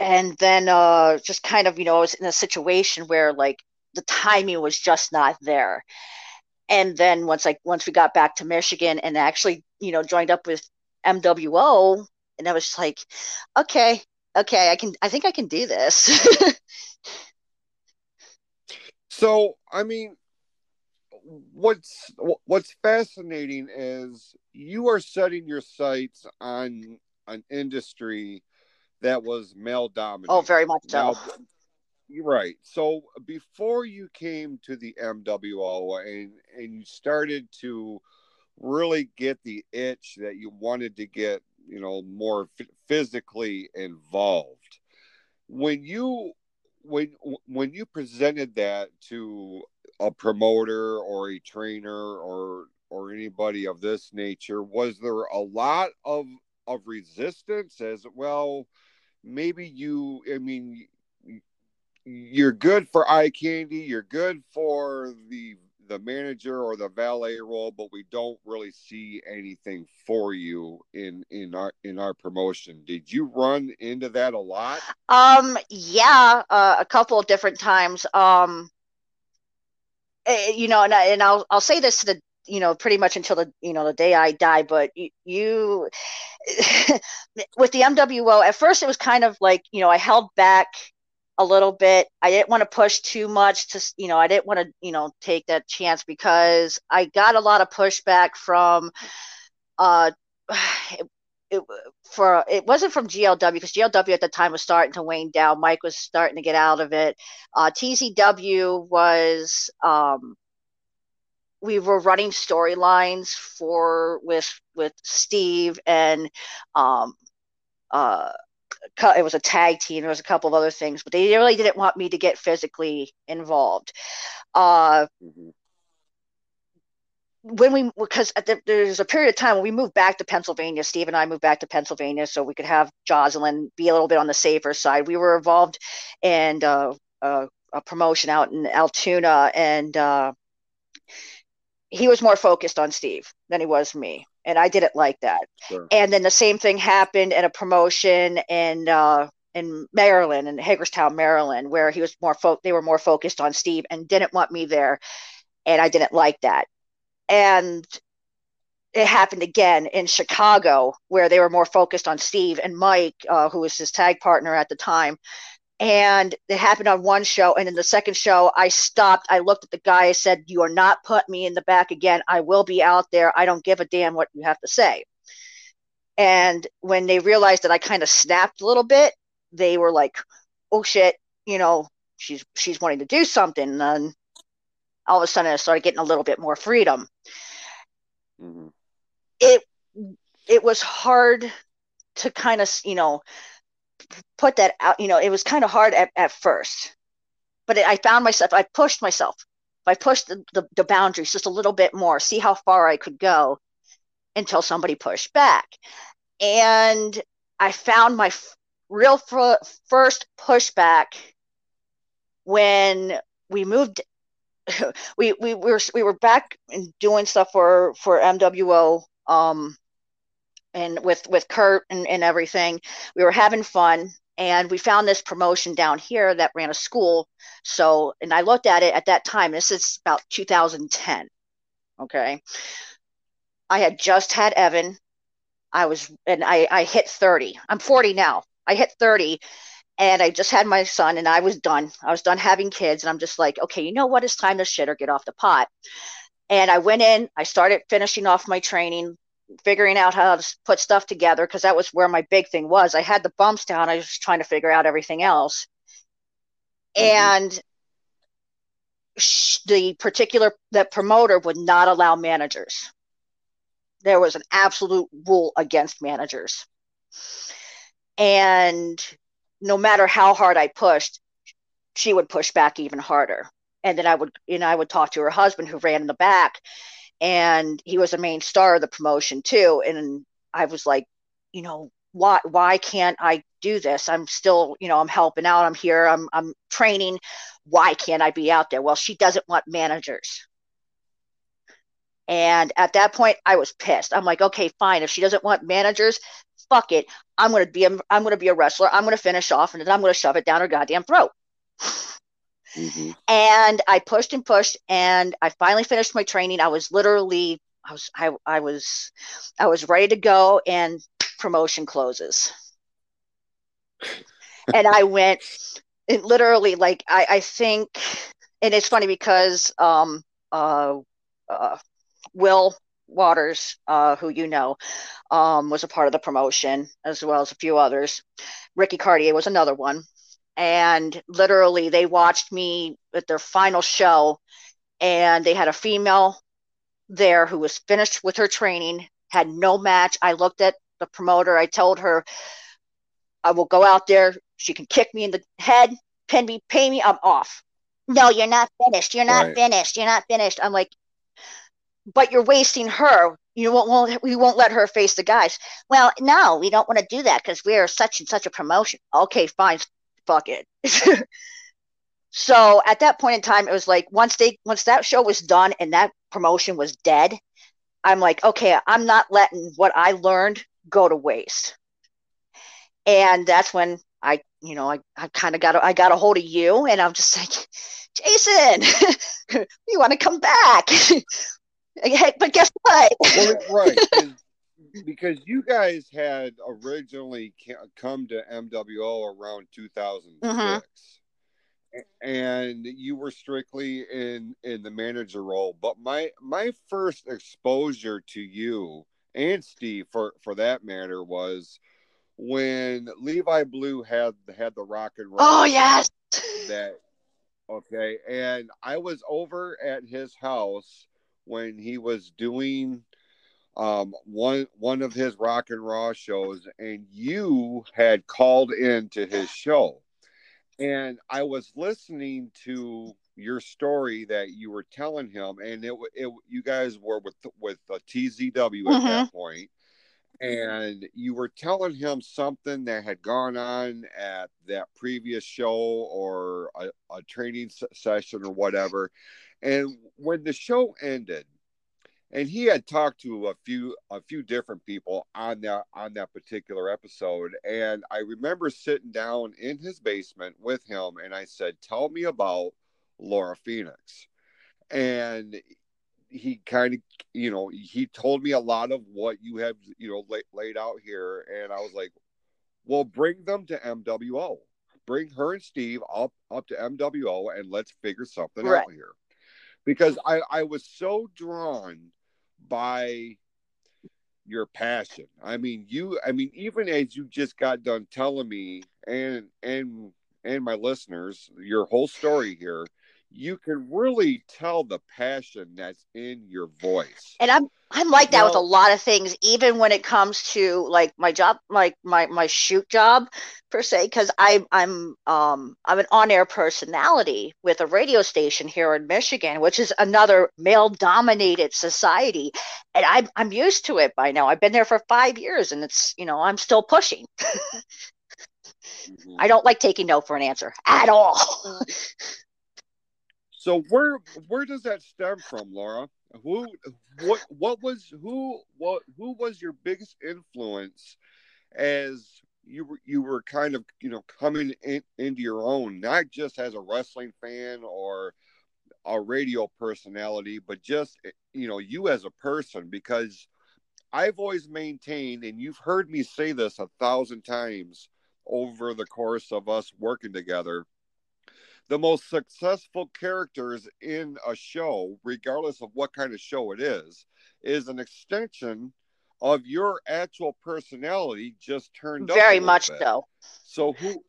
and then, uh, just kind of, you know, I was in a situation where like the timing was just not there. And then once I, once we got back to Michigan and actually, you know, joined up with M W O, and I was just like, okay, okay, I can, I think I can do this. So, I mean, what's what's fascinating is you are setting your sights on an industry that was male dominated. Oh, very much so. You're right. So before you came to the M W O and, and you started to really get the itch that you wanted to get, you know, more f- physically involved, when you When when you presented that to a promoter or a trainer or or anybody of this nature, was there a lot of, of resistance as well? Maybe you, I mean, you're good for eye candy, you're good for the the manager or the valet role, but we don't really see anything for you in in our in our promotion. Did you run into that a lot? Um, yeah, uh, a couple of different times. Um, you know, and I, and I'll I'll say this to the, you know, pretty much until the, you know, the day I die, but you, you with the M W O, at first it was kind of like, you know, I held back a little bit. I didn't want to push too much to, you know, I didn't want to, you know, take that chance because I got a lot of pushback from, uh, it, it, for, it wasn't from G L W because G L W at the time was starting to wane down. Mike was starting to get out of it. Uh, T Z W was, um, we were running storylines for with with Steve and um, uh, it was a tag team. There was a couple of other things, but they really didn't want me to get physically involved. Uh, mm-hmm. When we, because at the, there's a period of time when we moved back to Pennsylvania, Steve and I moved back to Pennsylvania so we could have Jocelyn be a little bit on the safer side. We were involved in uh, uh, a promotion out in Altoona, and uh, he was more focused on Steve than he was me. And I didn't like that. Sure. And then the same thing happened at a promotion in, uh, in Maryland, in Hagerstown, Maryland, where he was more fo- they were more focused on Steve and didn't want me there. And I didn't like that. And it happened again in Chicago, where they were more focused on Steve and Mike, uh, who was his tag partner at the time. And it happened on one show. And in the second show, I stopped. I looked at the guy. I said, you are not putting me in the back again. I will be out there. I don't give a damn what you have to say. And when they realized that I kind of snapped a little bit, they were like, oh, shit, you know, she's she's wanting to do something. And then all of a sudden, I started getting a little bit more freedom. Mm-hmm. It, it was hard to kind of, you know, put that out, you know, it was kind of hard at, at first, but it, I found myself, I pushed myself. I pushed the, the, the boundaries just a little bit more, see how far I could go until somebody pushed back. And I found my f- real fr- first pushback when we moved, we, we, we were, we were back and doing stuff for, for M W O, um, and with, with Kurt and, and everything. We were having fun, and we found this promotion down here that ran a school. So, and I looked at it at that time. This is about two thousand ten, okay? I had just had Evan. I was, and I, I hit thirty. I'm forty now. I hit thirty, and I just had my son, and I was done. I was done having kids, and I'm just like, okay, you know what? It's time to shit or get off the pot. And I went in. I started finishing off my training, figuring out how to put stuff together, because that was where my big thing was. I had the bumps down. I was trying to figure out everything else. Mm-hmm. And sh- the particular that promoter would not allow managers. There was an absolute rule against managers. And no matter how hard I pushed, she would push back even harder. And then I would, and I would talk to her husband, who ran in the back. And he was a main star of the promotion too. And I was like, you know, why, why can't I do this? I'm still, you know, I'm helping out. I'm here. I'm, I'm training. Why can't I be out there? Well, she doesn't want managers. And at that point I was pissed. I'm like, okay, fine. If she doesn't want managers, fuck it. I'm going to be, a, I'm going to be a wrestler. I'm going to finish off, and then I'm going to shove it down her goddamn throat. Mm-hmm. And I pushed and pushed, and I finally finished my training. I was literally, I was, I, I was, I was ready to go, and promotion closes. And I went, it literally, like, I, I think, and it's funny because, um, uh, uh, Will Waters, uh, who, you know, um, was a part of the promotion, as well as a few others. Ricky Cartier was another one. And literally they watched me at their final show, and they had a female there who was finished with her training, had no match. I looked at the promoter. I told her, I will go out there. She can kick me in the head, pin me, pay me. I'm off. No, you're not finished. You're not right. finished. You're not finished. I'm like, but you're wasting her. You won't, won't, we won't let her face the guys. Well, no, we don't want to do that because we're such and such a promotion. Okay, fine. Fuck it. So at that point in time, it was like once they once that show was done and that promotion was dead, I'm like, okay, I'm not letting what I learned go to waste. And that's when I, you know, I, I kind of got a, I got a hold of you, and I'm just like, Jason, you want to come back? But guess what? Well, right, because you guys had originally come to M W O around two thousand six. Mm-hmm. And you were strictly in, in the manager role. But my my first exposure to you and Steve, for, for that matter, was when Levi Blue had had the rock and roll. Oh, yes. That, okay. And I was over at his house when he was doing um one one of his rock and roll shows, and you had called in to his show. And I was listening to your story that you were telling him, and it, it you guys were with with a T Z W at mm-hmm. that point, and you were telling him something that had gone on at that previous show or a, a training session or whatever. And when the show ended, and he had talked to a few a few different people on that on that particular episode, and I remember sitting down in his basement with him, and I said, "Tell me about Laura Phoenix." And he kind of, you know, he told me a lot of what you have, you know, la- laid out here, and I was like, "Well, bring them to M W O. Bring her and Steve up up to M W O, and let's figure something right. out here." Because I, I was so drawn by your passion. I mean, you. I mean, even as you just got done telling me and and and my listeners your whole story here, you can really tell the passion that's in your voice. And I'm I'm like that now, with a lot of things, even when it comes to like my job, like my, my shoot job per se, because I I'm um I'm an on-air personality with a radio station here in Michigan, which is another male-dominated society, and I'm I'm used to it by now. I've been there for five years, and it's you know I'm still pushing. mm-hmm. I don't like taking no for an answer at all. So where where does that stem from, Laura? Who what what was who what who was your biggest influence as you were you were kind of you know coming in, into your own, not just as a wrestling fan or a radio personality, but just you know you as a person? Because I've always maintained, and you've heard me say this a thousand times over the course of us working together, the most successful characters in a show, regardless of what kind of show it is, is an extension of your actual personality just turned up. Very much so. So who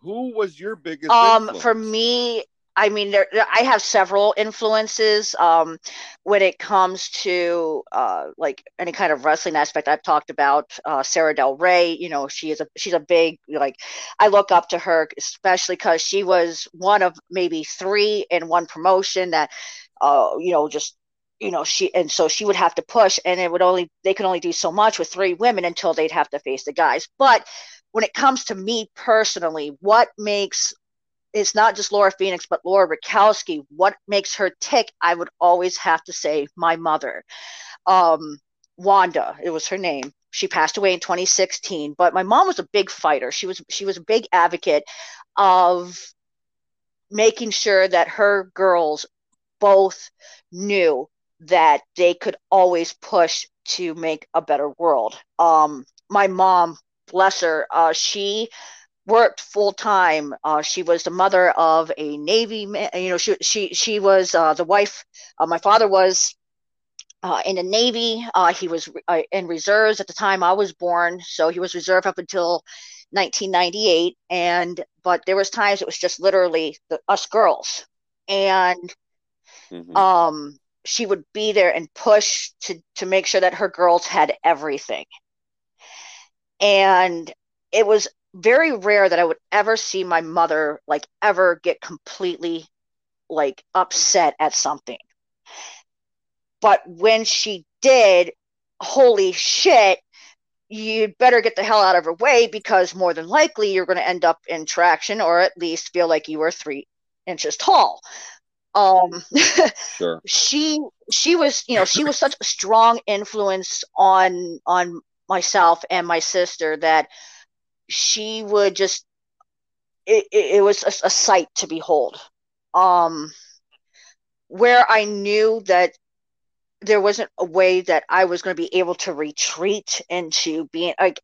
who was your biggest um influence? For me, I mean, there, there, I have several influences um, when it comes to uh, like any kind of wrestling aspect. I've talked about uh, Sarah Del Rey. You know, she is a she's a big like I look up to her, especially because she was one of maybe three in one promotion that, uh, you know, just you know she and so she would have to push, and it would only they could only do so much with three women until they'd have to face the guys. But when it comes to me personally, what makes it's not just Laura Phoenix, but Laura Rakowski. What makes her tick? I would always have to say my mother, um, Wanda. It was her name. She passed away in twenty sixteen. But my mom was a big fighter. She was she was a big advocate of making sure that her girls both knew that they could always push to make a better world. Um, my mom, bless her, uh, she. worked full time. Uh, she was the mother of a Navy man. You know, she she she was uh, the wife. Uh, my father was uh, in the Navy. Uh, he was uh, in reserves at the time I was born, so he was reserve up until nineteen ninety-eight. And but there was times it was just literally the, us girls, and mm-hmm. um, she would be there and push to to make sure that her girls had everything. And it was very rare that I would ever see my mother like ever get completely like upset at something. But when she did, holy shit, you'd better get the hell out of her way, because more than likely you're going to end up in traction, or at least feel like you are three inches tall. Um, sure. she, she was, you know, she was such a strong influence on, on myself and my sister that she would just, it, it, it was a, a sight to behold. Um, where I knew that there wasn't a way that I was going to be able to retreat into being like,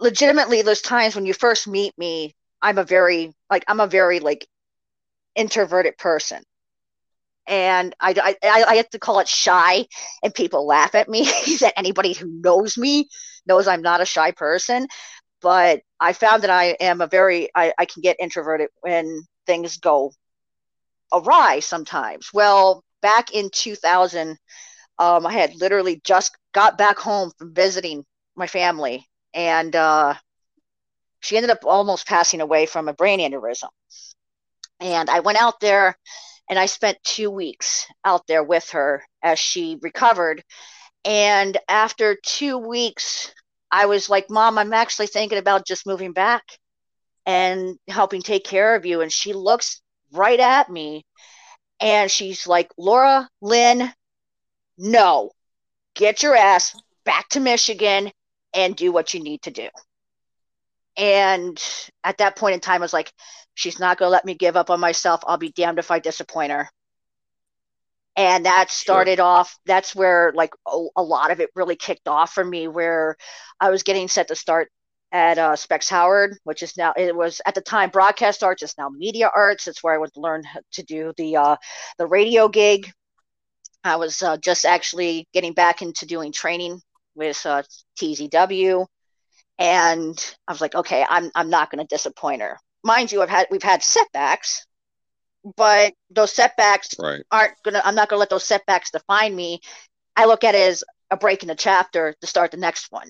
legitimately those times when you first meet me, I'm a very, like, I'm a very like introverted person. And I, I, I have to call it shy, and people laugh at me. That anybody who knows me knows I'm not a shy person, but I found that I am a very, I, I can get introverted when things go awry sometimes. Well, back in two thousand, um, I had literally just got back home from visiting my family, and uh, she ended up almost passing away from a brain aneurysm. And I went out there, and I spent two weeks out there with her as she recovered. And after two weeks, I was like, Mom, I'm actually thinking about just moving back and helping take care of you. And she looks right at me, and she's like, Laura, Lynn, no, get your ass back to Michigan and do what you need to do. And at that point in time, I was like, she's not going to let me give up on myself. I'll be damned if I disappoint her. And that started sure. off, that's where like a, a lot of it really kicked off for me, where I was getting set to start at uh, Specs Howard, which is now, it was at the time Broadcast Arts, it's now Media Arts. It's where I would learn to do the uh, the radio gig. I was uh, just actually getting back into doing training with uh, T Z W, and I was like, okay, I'm I'm not going to disappoint her. Mind you, I've had we've had setbacks, but those setbacks right. aren't gonna. I'm not going to let those setbacks define me. I look at it as a break in the chapter to start the next one.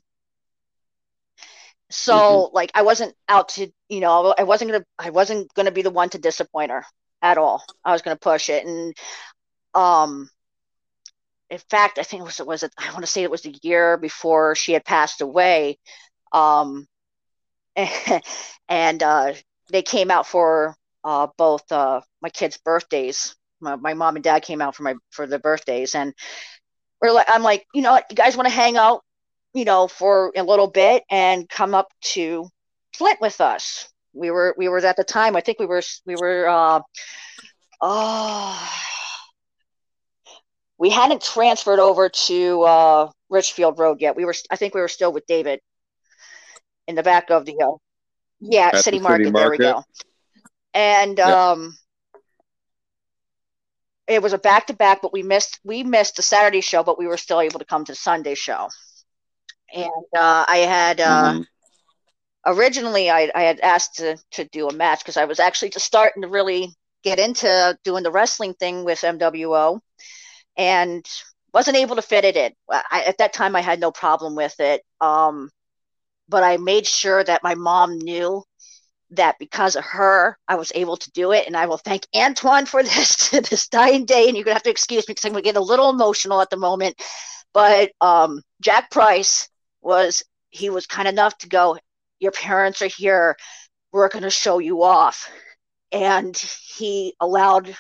So mm-hmm. like I wasn't out to, you know, I wasn't going to, I wasn't going to be the one to disappoint her at all. I was going to push it. And, um, in fact, I think it was, it was, a, I want to say it was the year before she had passed away. Um, and, and uh, they came out for, uh, both, uh, my kids' birthdays. My, my mom and dad came out for my, for their birthdays. And we're like, I'm like, you know, you guys want to hang out, you know, for a little bit and come up to Flint with us. We were, we were at the time, I think we were, we were, uh, oh, we hadn't transferred over to, uh, Richfield Road yet. We were, I think we were still with David in the back of the, uh, yeah, City, the Market, City Market. There we go. And, yep. um, it was a back to back, but we missed, we missed the Saturday show, but we were still able to come to the Sunday show. And uh, I had uh, mm-hmm. originally I, I had asked to, to do a match, because I was actually just starting to really get into doing the wrestling thing with M W O, and wasn't able to fit it in. I, at that time, I had no problem with it. Um, but I made sure that my mom knew that because of her, I was able to do it. And I will thank Antoine for this to this dying day. And you're going to have to excuse me because I'm going to get a little emotional at the moment. But um, Jack Price, was he was kind enough to go, your parents are here, we're going to show you off. And he allowed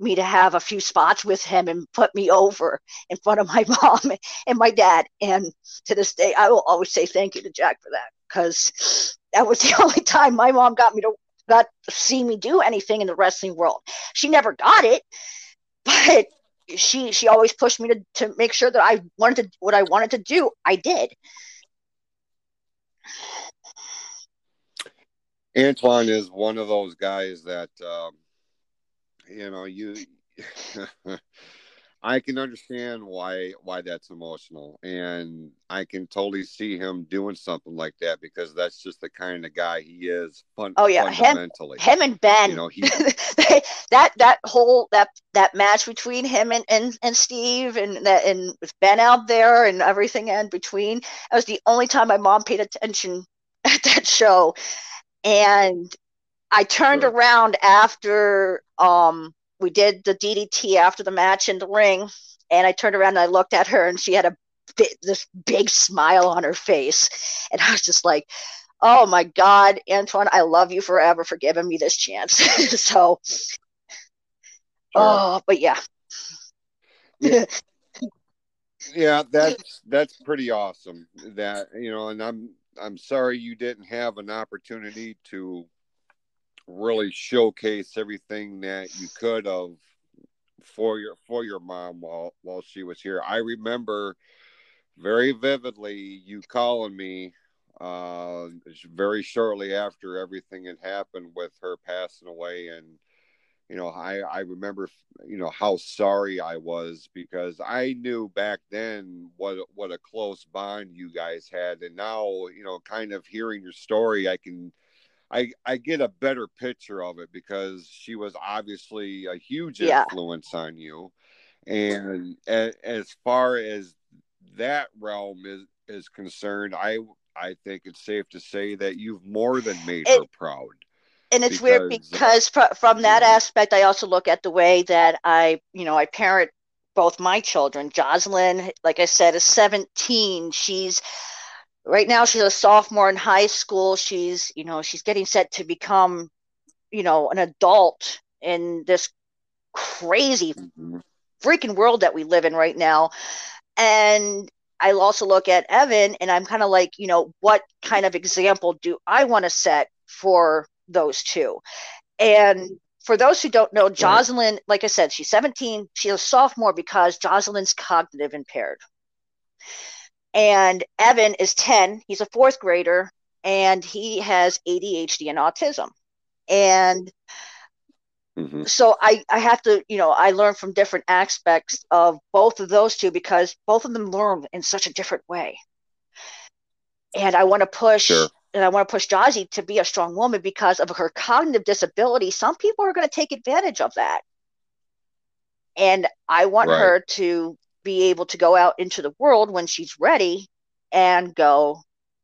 me to have a few spots with him and put me over in front of my mom and my dad. And to this day, I will always say thank you to Jack for that, because that was the only time my mom got me to not see me do anything in the wrestling world. She never got it, but she she always pushed me to, to make sure that I wanted to, what I wanted to do, I did. Antoine is one of those guys that, um, you know, you, I can understand why, why that's emotional. And I can totally see him doing something like that, because that's just the kind of guy he is. Fun, oh yeah. Fundamentally. Him, him and Ben, you know, he, that, that whole, that, that match between him and, and, and Steve and that, and with Ben out there and everything in between, that was the only time my mom paid attention at that show. And I turned sure. around after, um, we did the D D T after the match in the ring, And I turned around and I looked at her, and she had a big, this big smile on her face. And I was just like, oh my God, Antoine, I love you forever for giving me this chance. So, sure. oh, but yeah. yeah. Yeah, that's that's pretty awesome. That, you know, and I'm I'm sorry you didn't have an opportunity to really showcase everything that you could have for your for your mom while while she was here. I remember very vividly you calling me uh, very shortly after everything had happened with her passing away, and you know, I, I remember, you know, how sorry I was, because I knew back then what what a close bond you guys had. And now, you know, kind of hearing your story, I can, I, I get a better picture of it, because she was obviously a huge yeah. influence on you. And as, as far as that realm is, is concerned, I, I think it's safe to say that you've more than made it- her proud. And it's because, weird because pr- from that yeah. aspect, I also look at the way that I, you know, I parent both my children. Jocelyn, like I said, is seventeen. She's right now, she's a sophomore in high school. She's, you know, she's getting set to become, you know, an adult in this crazy mm-hmm. freaking world that we live in right now. And I also look at Evan, and I'm kind of like, you know, what kind of example do I want to set for those two? And for those who don't know, Jocelyn, like I said, she's seventeen. She's a sophomore because Jocelyn's cognitive impaired. And Evan is ten. He's a fourth grader, and he has A D H D and autism. And mm-hmm. so I, I have to, you know, I learn from different aspects of both of those two, because both of them learn in such a different way. And I want to push sure. And I want to push Jazzy to be a strong woman because of her cognitive disability. Some people are going to take advantage of that. And I want right. her to be able to go out into the world when she's ready and go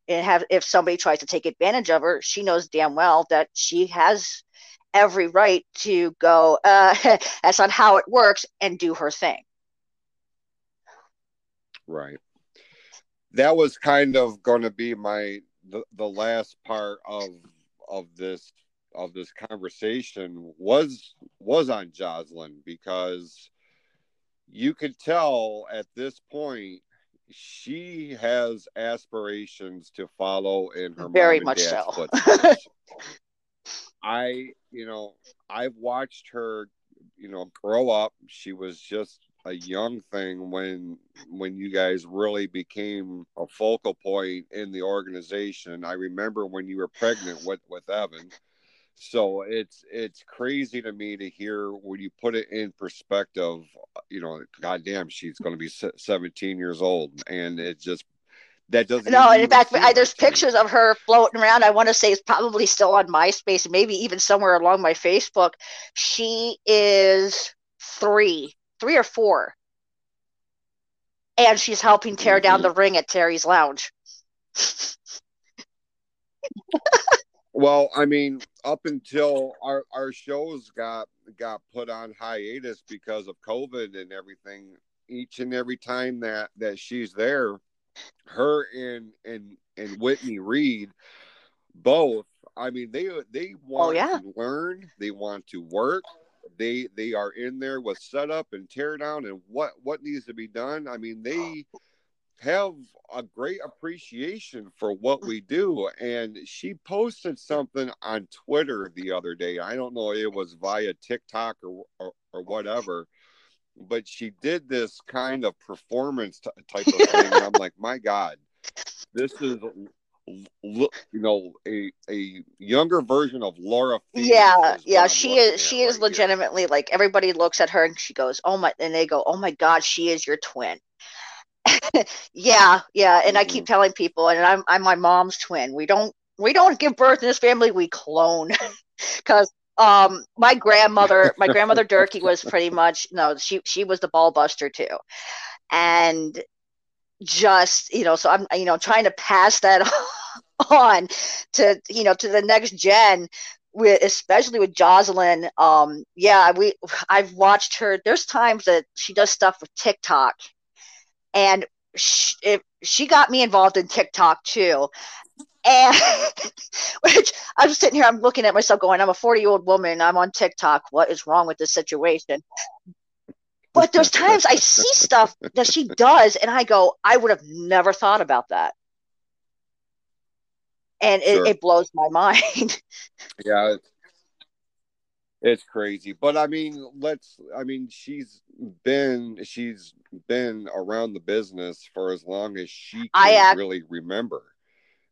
and have, if somebody tries to take advantage of her, she knows damn well that she has every right to go, uh, that's not how it works, and do her thing. Right. That was kind of going to be my, The, the last part of of this of this conversation was was on Jocelyn, because you could tell at this point she has aspirations to follow in her very mom and dad's so. footsteps. I, you know, I've watched her, you know, grow up. She was just a young thing when when you guys really became a focal point in the organization. I remember when you were pregnant with, with Evan. So it's it's crazy to me to hear when you put it in perspective, you know, goddamn, she's going to be seventeen years old. And it just, that doesn't. No, in fact, I, there's pictures of her floating around. I want to say it's probably still on MySpace and maybe even somewhere along my Facebook. She is three. Three or four. And she's helping tear down the ring at Terry's Lounge. Well, I mean, up until our, our shows got got put on hiatus because of COVID and everything, each and every time that, that she's there, her and, and and Whitney Reed both, I mean, they they want oh, yeah. to learn, they want to work. They they are in there with setup and tear down and what, what needs to be done. I mean, they have a great appreciation for what we do. And she posted something on Twitter the other day. I don't know, it was via TikTok or or, or whatever, but she did this kind of performance t- type of thing. And I'm like, my God, this is, you know, a a younger version of Laura Phoenix. Yeah, yeah, she is she is right legitimately here. Like everybody looks at her and she goes, "Oh my," and they go, "Oh my God, she is your twin." yeah, yeah, and mm-hmm. I keep telling people, and I'm I'm my mom's twin. We don't we don't give birth in this family. We clone, because um my grandmother my grandmother Durkee was pretty much no she she was the ball buster too, and. Just, you know, so I'm, you know, trying to pass that on to, you know, to the next gen with, especially with Jocelyn, um, yeah, we I've watched her. There's times that she does stuff with TikTok, and she, it, she got me involved in TikTok too. And which I'm sitting here, I'm looking at myself going, I'm a forty year old woman. I'm on TikTok. What is wrong with this situation? But there's times I see stuff that she does and I go, I would have never thought about that. And it, sure. it blows my mind. Yeah. It's, it's crazy. But I mean, let's, I mean, she's been, she's been around the business for as long as she can I, uh, really remember.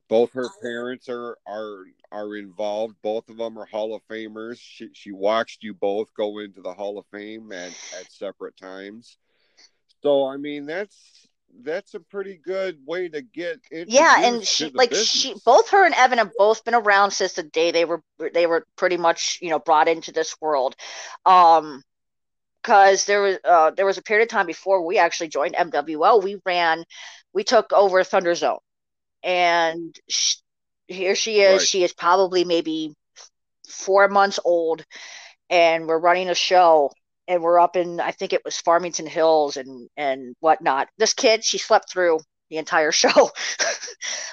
Both her parents are, are, are involved. Both of them are Hall of Famers. She, she watched you both go into the Hall of Fame at, at separate times. So, I mean, that's, that's a pretty good way to get introduced. Yeah, and she like business. she both her and Evan have both been around since the day they were they were pretty much, you know, brought into this world. Um because there was uh there was a period of time before we actually joined M W L, we ran we took over Thunder Zone. And she, here she is, right. She is probably maybe four months old, and we're running a show. And we're up in, I think it was Farmington Hills and, and whatnot. This kid, she slept through the entire show.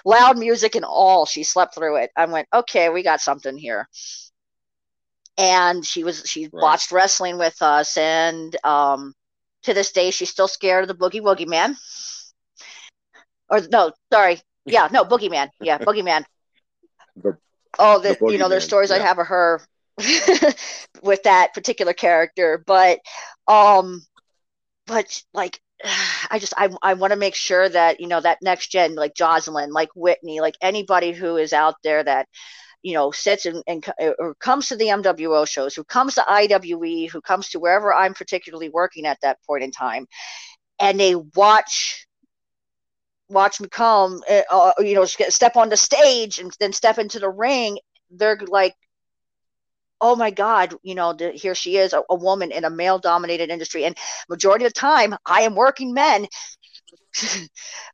Loud music and all, she slept through it. I went, okay, we got something here. And she was she right. watched wrestling with us. And um, to this day, she's still scared of the Boogie Woogie Man. Or no, sorry. Yeah, no, Boogie Man. Yeah, Boogie Man. The, oh, the, the you know, there's stories yeah. I have of her. with that particular character, but um but like I just I I want to make sure that, you know, that next gen, like Jocelyn, like Whitney, like anybody who is out there that, you know, sits and, and or comes to the M W O shows, who comes to I W E, who comes to wherever I'm particularly working at that point in time, and they watch watch me come uh, you know, step on the stage and then step into the ring, they're like, oh my God, you know, the, here she is, a, a woman in a male-dominated industry. And majority of the time, I am working men,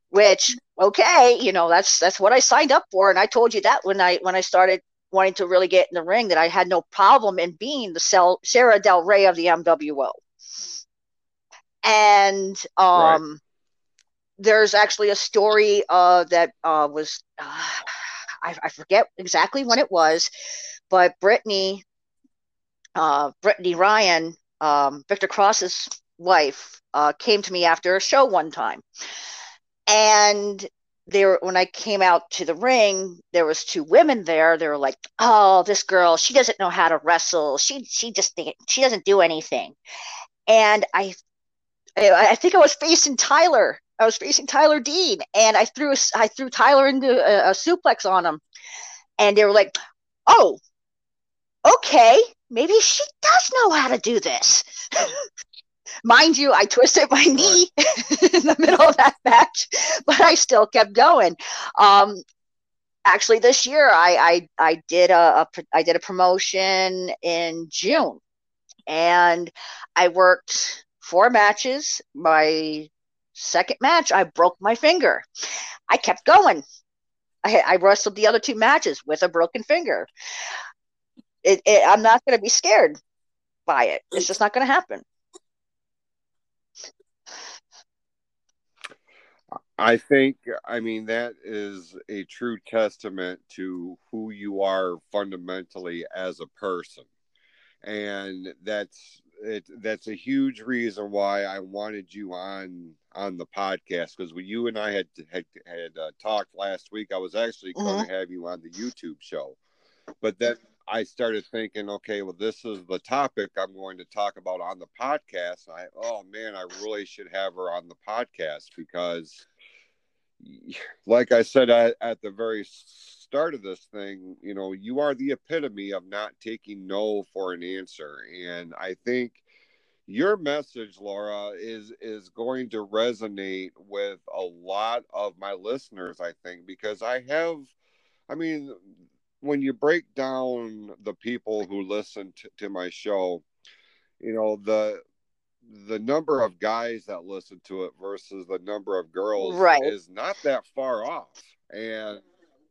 which, okay, you know, that's that's what I signed up for. And I told you that when I when I started wanting to really get in the ring, that I had no problem in being the Sel- Sarah Del Rey of the M W O. And um, right. there's actually a story uh, that uh, was, uh, I, I forget exactly when it was, but Brittany... Uh, Brittany Ryan, um, Victor Cross's wife, uh, came to me after a show one time, and they were, when I came out to the ring, there was two women there. They were like, "Oh, this girl, she doesn't know how to wrestle. She she just she doesn't do anything." And I, I think I was facing Tyler. I was facing Tyler Dean, and I threw I threw Tyler into a, a suplex on him, and they were like, "Oh, okay. Maybe she does know how to do this." Mind you, I twisted my knee in the middle of that match, but I still kept going. Um, actually, this year I I, I did a, a I did a promotion in June, and I worked four matches. My second match, I broke my finger. I kept going. I, I wrestled the other two matches with a broken finger. It, it, I'm not going to be scared by it. It's just not going to happen. I think, I mean, that is a true testament to who you are fundamentally as a person. And that's it, that's a huge reason why I wanted you on on the podcast, because when you and I had had, had uh, talked last week, I was actually going to mm-hmm. have you on the YouTube show. But then I started thinking, okay, well, this is the topic I'm going to talk about on the podcast. And I, oh man, I really should have her on the podcast, because like I said, I, at the very start of this thing, you know, you are the epitome of not taking no for an answer. And I think your message, Laura, is, is going to resonate with a lot of my listeners, I think, because I have, I mean, when you break down the people who listen to, to my show, you know, the the number of guys that listen to it versus the number of girls right. is not that far off. And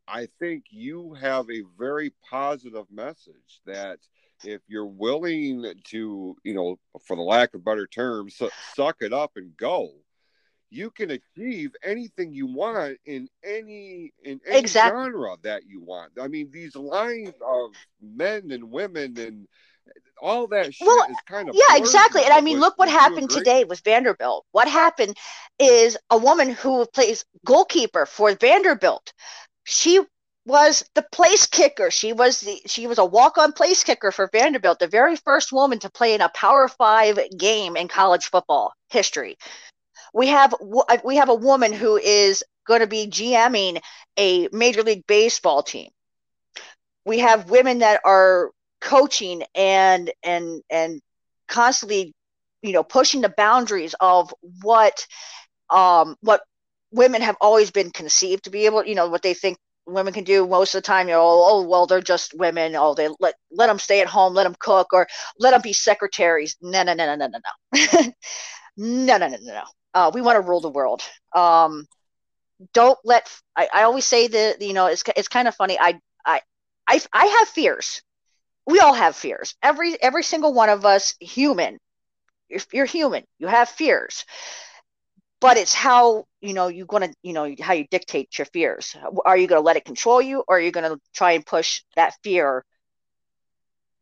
I think you have a very positive message that if you're willing to, you know, for the lack of better terms, su- suck it up and go, you can achieve anything you want in any in any exactly. genre that you want. I mean, these lines of men and women and all that shit well, is kind of yeah, exactly. And I mean, look what happened today with Vanderbilt. What happened is a woman who plays goalkeeper for Vanderbilt. She was the place kicker. She was the she was a walk-on place kicker for Vanderbilt, the very first woman to play in a Power Five game in college football history. We have we have a woman who is going to be GMing a Major League Baseball team. We have women that are coaching and and and constantly, you know, pushing the boundaries of what um what women have always been conceived to be able, you know, what they think women can do most of the time. You know, oh, well, they're just women. Oh, they let let them stay at home, let them cook, or let them be secretaries. No, no, no, no, no, no, no. No, no, no, no, no. Uh, we want to rule the world. Um, don't let. I, I always say that, you know, it's it's kind of funny. I I I I have fears. We all have fears. Every every single one of us, human. You're, you're human. You have fears. But it's how, you know, you're going to, you know, how you dictate your fears. Are you going to let it control you, or are you going to try and push that fear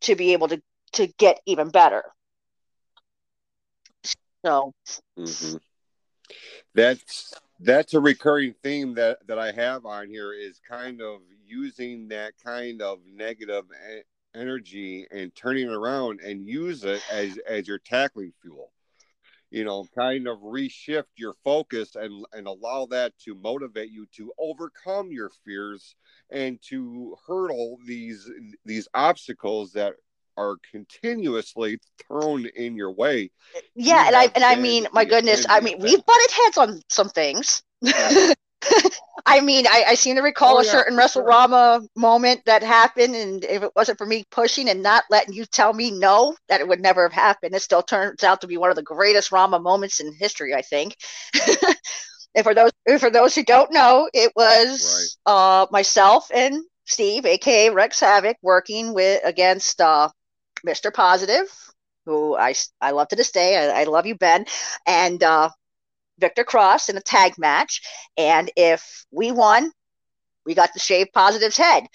to be able to, to get even better? So mm-hmm. that's that's a recurring theme that, that I have on here, is kind of using that kind of negative energy and turning it around and use it as, as your tackling fuel. You know, kind of reshift your focus and and allow that to motivate you to overcome your fears and to hurdle these these obstacles that are continuously thrown in your way. Yeah, you and I and I mean, my goodness, I mean, we've butted heads on some things. Yeah. I mean, I, I seem to recall oh, a yeah, certain Wrestle Rama sure. moment that happened, and if it wasn't for me pushing and not letting you tell me no, that it would never have happened. It still turns out to be one of the greatest Rama moments in history, I think. And for those for those who don't know, it was right. uh, myself and Steve, aka Rex Havoc, working with against uh, Mister Positive, who I I love to this day. I, I love you, Ben, and. Uh, Victor Cross in a tag match, and if we won, we got to shave Positive's head.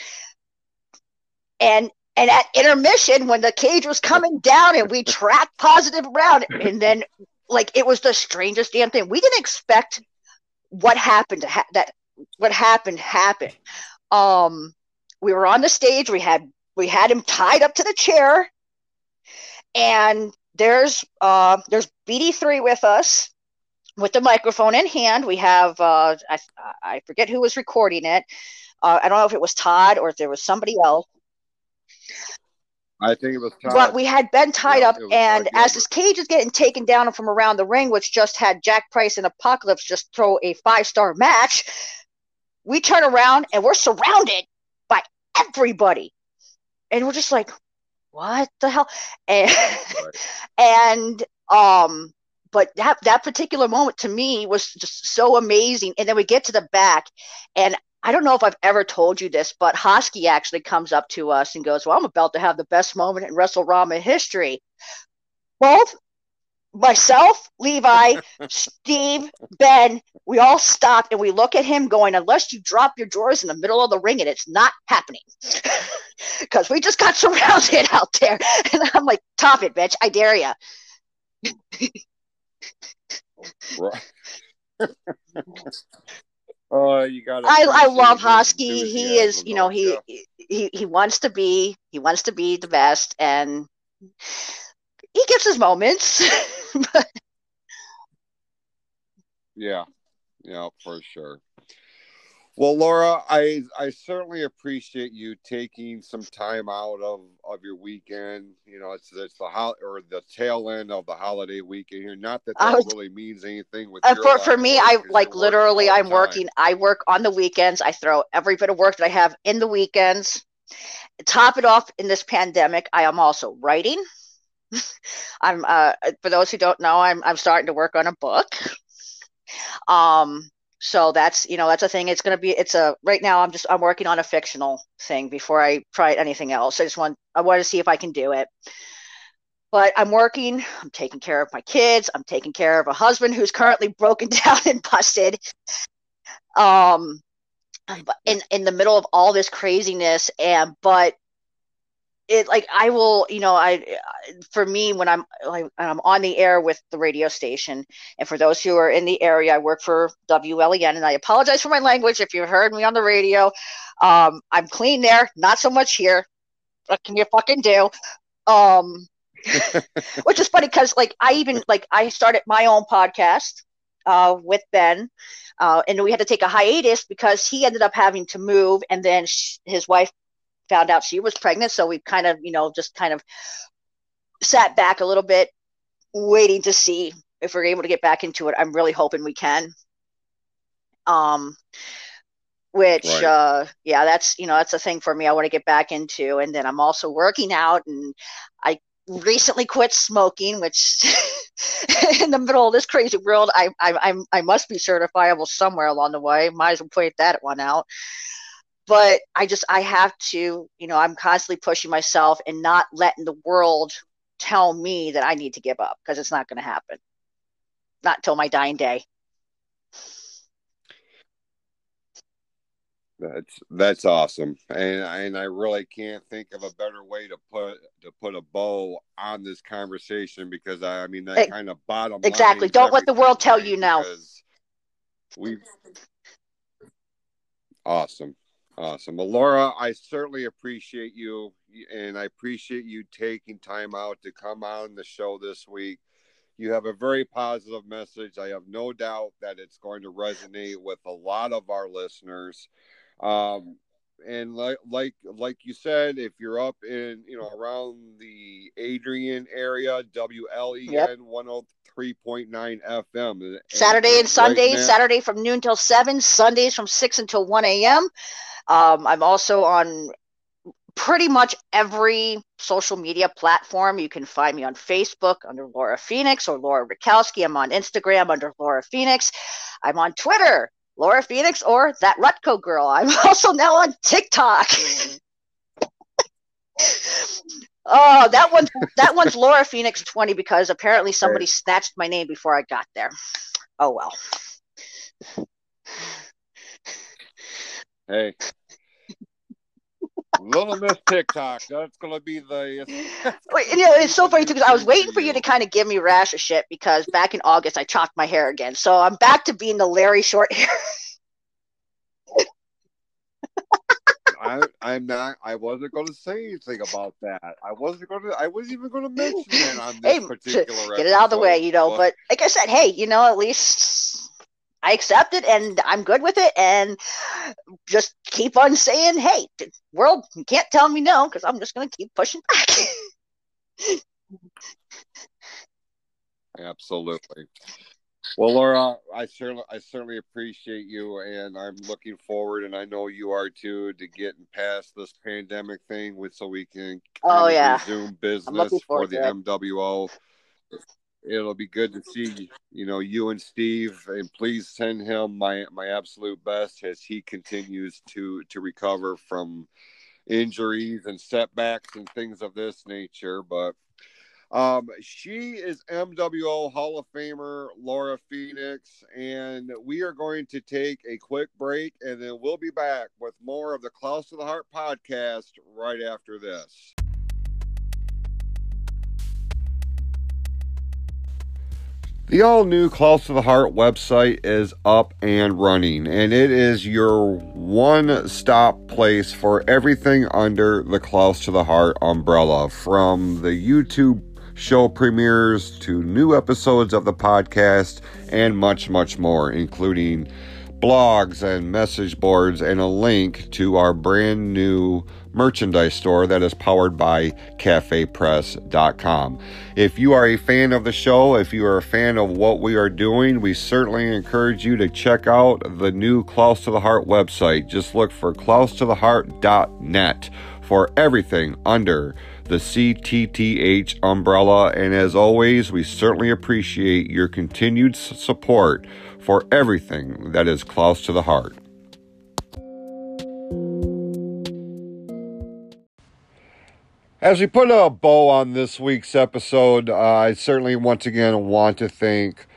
And and at intermission, when the cage was coming down and we tracked Positive around, and then like it was the strangest damn thing. We didn't expect what happened to ha- that. What happened happened. Um, we were on the stage. We had we had him tied up to the chair, and there's uh, there's B D three with us. With the microphone in hand, we have, uh, I, I forget who was recording it. Uh, I don't know if it was Todd or if there was somebody else. I think it was Todd. But we had Ben tied yeah, up, and as this cage is getting taken down from around the ring, which just had Jack Price and Apocalypse just throw a five-star match, we turn around, and we're surrounded by everybody. And we're just like, what the hell? And, right. and um. But that that particular moment to me was just so amazing. And then we get to the back, and I don't know if I've ever told you this, but Hosky actually comes up to us and goes, well, I'm about to have the best moment in Wrestle Rama history. Both myself, Levi, Steve, Ben, we all stop and we look at him going, unless you drop your drawers in the middle of the ring, and it's not happening. Because we just got surrounded out there. And I'm like, top it, bitch. I dare you. Oh, you got. I I love Hosky. He is, you know, he, he he wants to be he wants to be the best, and he gives his moments. But... Yeah, yeah, for sure. Well, Laura, I I certainly appreciate you taking some time out of, of your weekend. You know, it's it's the ho- or the tail end of the holiday weekend here. Not that that was, really means anything with uh, your for for me. I like literally, I'm time. working. I work on the weekends. I throw every bit of work that I have in the weekends. Top it off in this pandemic, I am also writing. I'm uh for those who don't know, I'm I'm starting to work on a book. Um. So that's, you know, that's a thing. It's going to be, it's a, right now I'm just, I'm working on a fictional thing before I try anything else. I just want, I want to see if I can do it. But I'm working, I'm taking care of my kids. I'm taking care of a husband who's currently broken down and busted. Um, in, in the middle of all this craziness. And, but it, like, I will, you know, I, for me, when I'm, like, I'm on the air with the radio station, and for those who are in the area, I work for W L E N, and I apologize for my language if you've heard me on the radio. Um, I'm clean there, not so much here. What can you fucking do? Um, which is funny because, like, I even, like, I started my own podcast uh, with Ben, uh, and we had to take a hiatus because he ended up having to move, and then she, his wife, found out she was pregnant. So we kind of, you know, just kind of sat back a little bit, waiting to see if we're able to get back into it. I'm really hoping we can. Um, which, right. uh, yeah, that's, you know, that's a thing for me. I want to get back into, and then I'm also working out, and I recently quit smoking, which in the middle of this crazy world, I, I, I'm, I must be certifiable somewhere along the way. Might as well point that one out. But I just, I have to, you know, I'm constantly pushing myself and not letting the world tell me that I need to give up, because it's not going to happen. Not until my dying day. That's, that's awesome. And, and I really can't think of a better way to put, to put a bow on this conversation, because I, I mean, that it, kind of bottom line. Exactly. Don't let the world tell you now. We Awesome. Awesome. Well, Laura, I certainly appreciate you, and I appreciate you taking time out to come on the show this week. You have a very positive message. I have no doubt that it's going to resonate with a lot of our listeners. Um, and like, like, like you said, if you're up in, you know, around the Adrian area, W L E N yep. one oh three point nine F M. Saturday and, and Sundays, right Saturday from noon till seven, Sundays from six until one a.m. Um, I'm also on pretty much every social media platform. You can find me on Facebook under Laura Phoenix or Laura Rakowski. I'm on Instagram under Laura Phoenix. I'm on Twitter, Laura Phoenix or That Rutko Girl. I'm also now on TikTok. Oh, that one, that one's Laura Phoenix twenty, because apparently somebody right. snatched my name before I got there. Oh, well. Hey, Little Miss TikTok. That's gonna be the. Wait, you know, it's so funny too, because I was waiting for you to kind of give me rash of shit, because back in August I chopped my hair again, so I'm back to being the Larry short hair. I, I'm not. I wasn't going to say anything about that. I wasn't going to. I wasn't even going to mention it on this hey, particular. Get episode. It out of the way, you know. But like I said, hey, you know, at least. I accept it, and I'm good with it, and just keep on saying, hey, the world, you can't tell me no, because I'm just going to keep pushing back. Absolutely. Well, Laura, I certainly, I certainly appreciate you, and I'm looking forward, and I know you are too, to getting past this pandemic thing with, so we can oh, yeah. resume business for the it. M W O. It'll be good to see, you know, you and Steve, and please send him my, my absolute best as he continues to, to recover from injuries and setbacks and things of this nature. But um, she is M W O Hall of Famer Laura Phoenix, and we are going to take a quick break, and then we'll be back with more of the Klaus to the Heart podcast right after this. The all-new Klaus to the Heart website is up and running, and it is your one-stop place for everything under the Klaus to the Heart umbrella, from the YouTube show premieres to new episodes of the podcast and much, much more, including blogs and message boards and a link to our brand new merchandise store that is powered by cafe press dot com. If you are a fan of the show, if you are a fan of what we are doing, we certainly encourage you to check out the new Klaus to the Heart website. Just look for klaus to the heart dot net for everything under the C T T H umbrella, and as always, we certainly appreciate your continued support for everything that is Klaus to the Heart. As we put a bow on this week's episode, uh, I certainly once again want to thank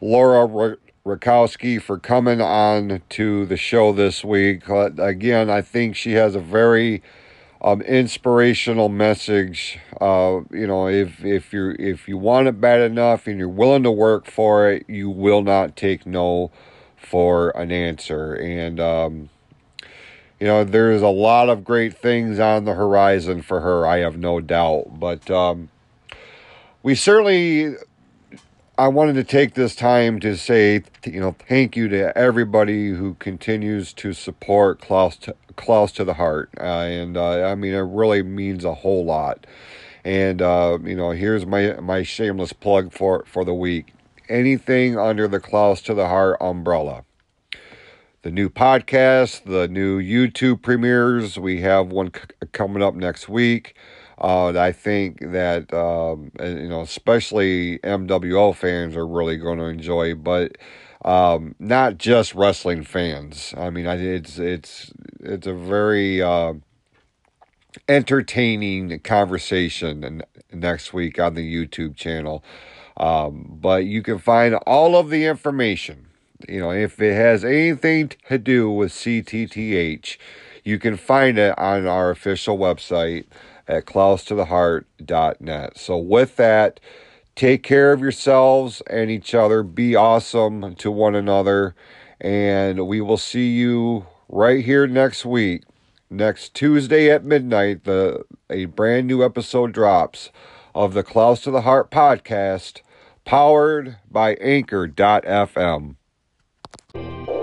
Laura Rakowski for coming on to the show this week. Uh, again, I think she has a very um, inspirational message. Uh, you know, if if you if you want it bad enough and you're willing to work for it, you will not take no for an answer. And um, you know, there's a lot of great things on the horizon for her, I have no doubt. But um, we certainly, I wanted to take this time to say, you know, thank you to everybody who continues to support Klaus to, Klaus to the Heart. Uh, and, uh, I mean, it really means a whole lot. And, uh, you know, here's my, my shameless plug for, for the week. Anything under the Klaus to the Heart umbrella. The new podcast, the new YouTube premieres. We have one c- coming up next week. Uh, I think that, um, you know, especially M W O fans are really going to enjoy, but um, not just wrestling fans. I mean, it's it's it's a very uh, entertaining conversation next week on the YouTube channel. Um, but you can find all of the information. You know, if it has anything to do with C T T H, you can find it on our official website at klaus to the heart dot net. So with that, take care of yourselves and each other. Be awesome to one another. And we will see you right here next week. Next Tuesday at midnight, the a brand new episode drops of the Klaus to the Heart podcast, powered by anchor dot f m. Thank you.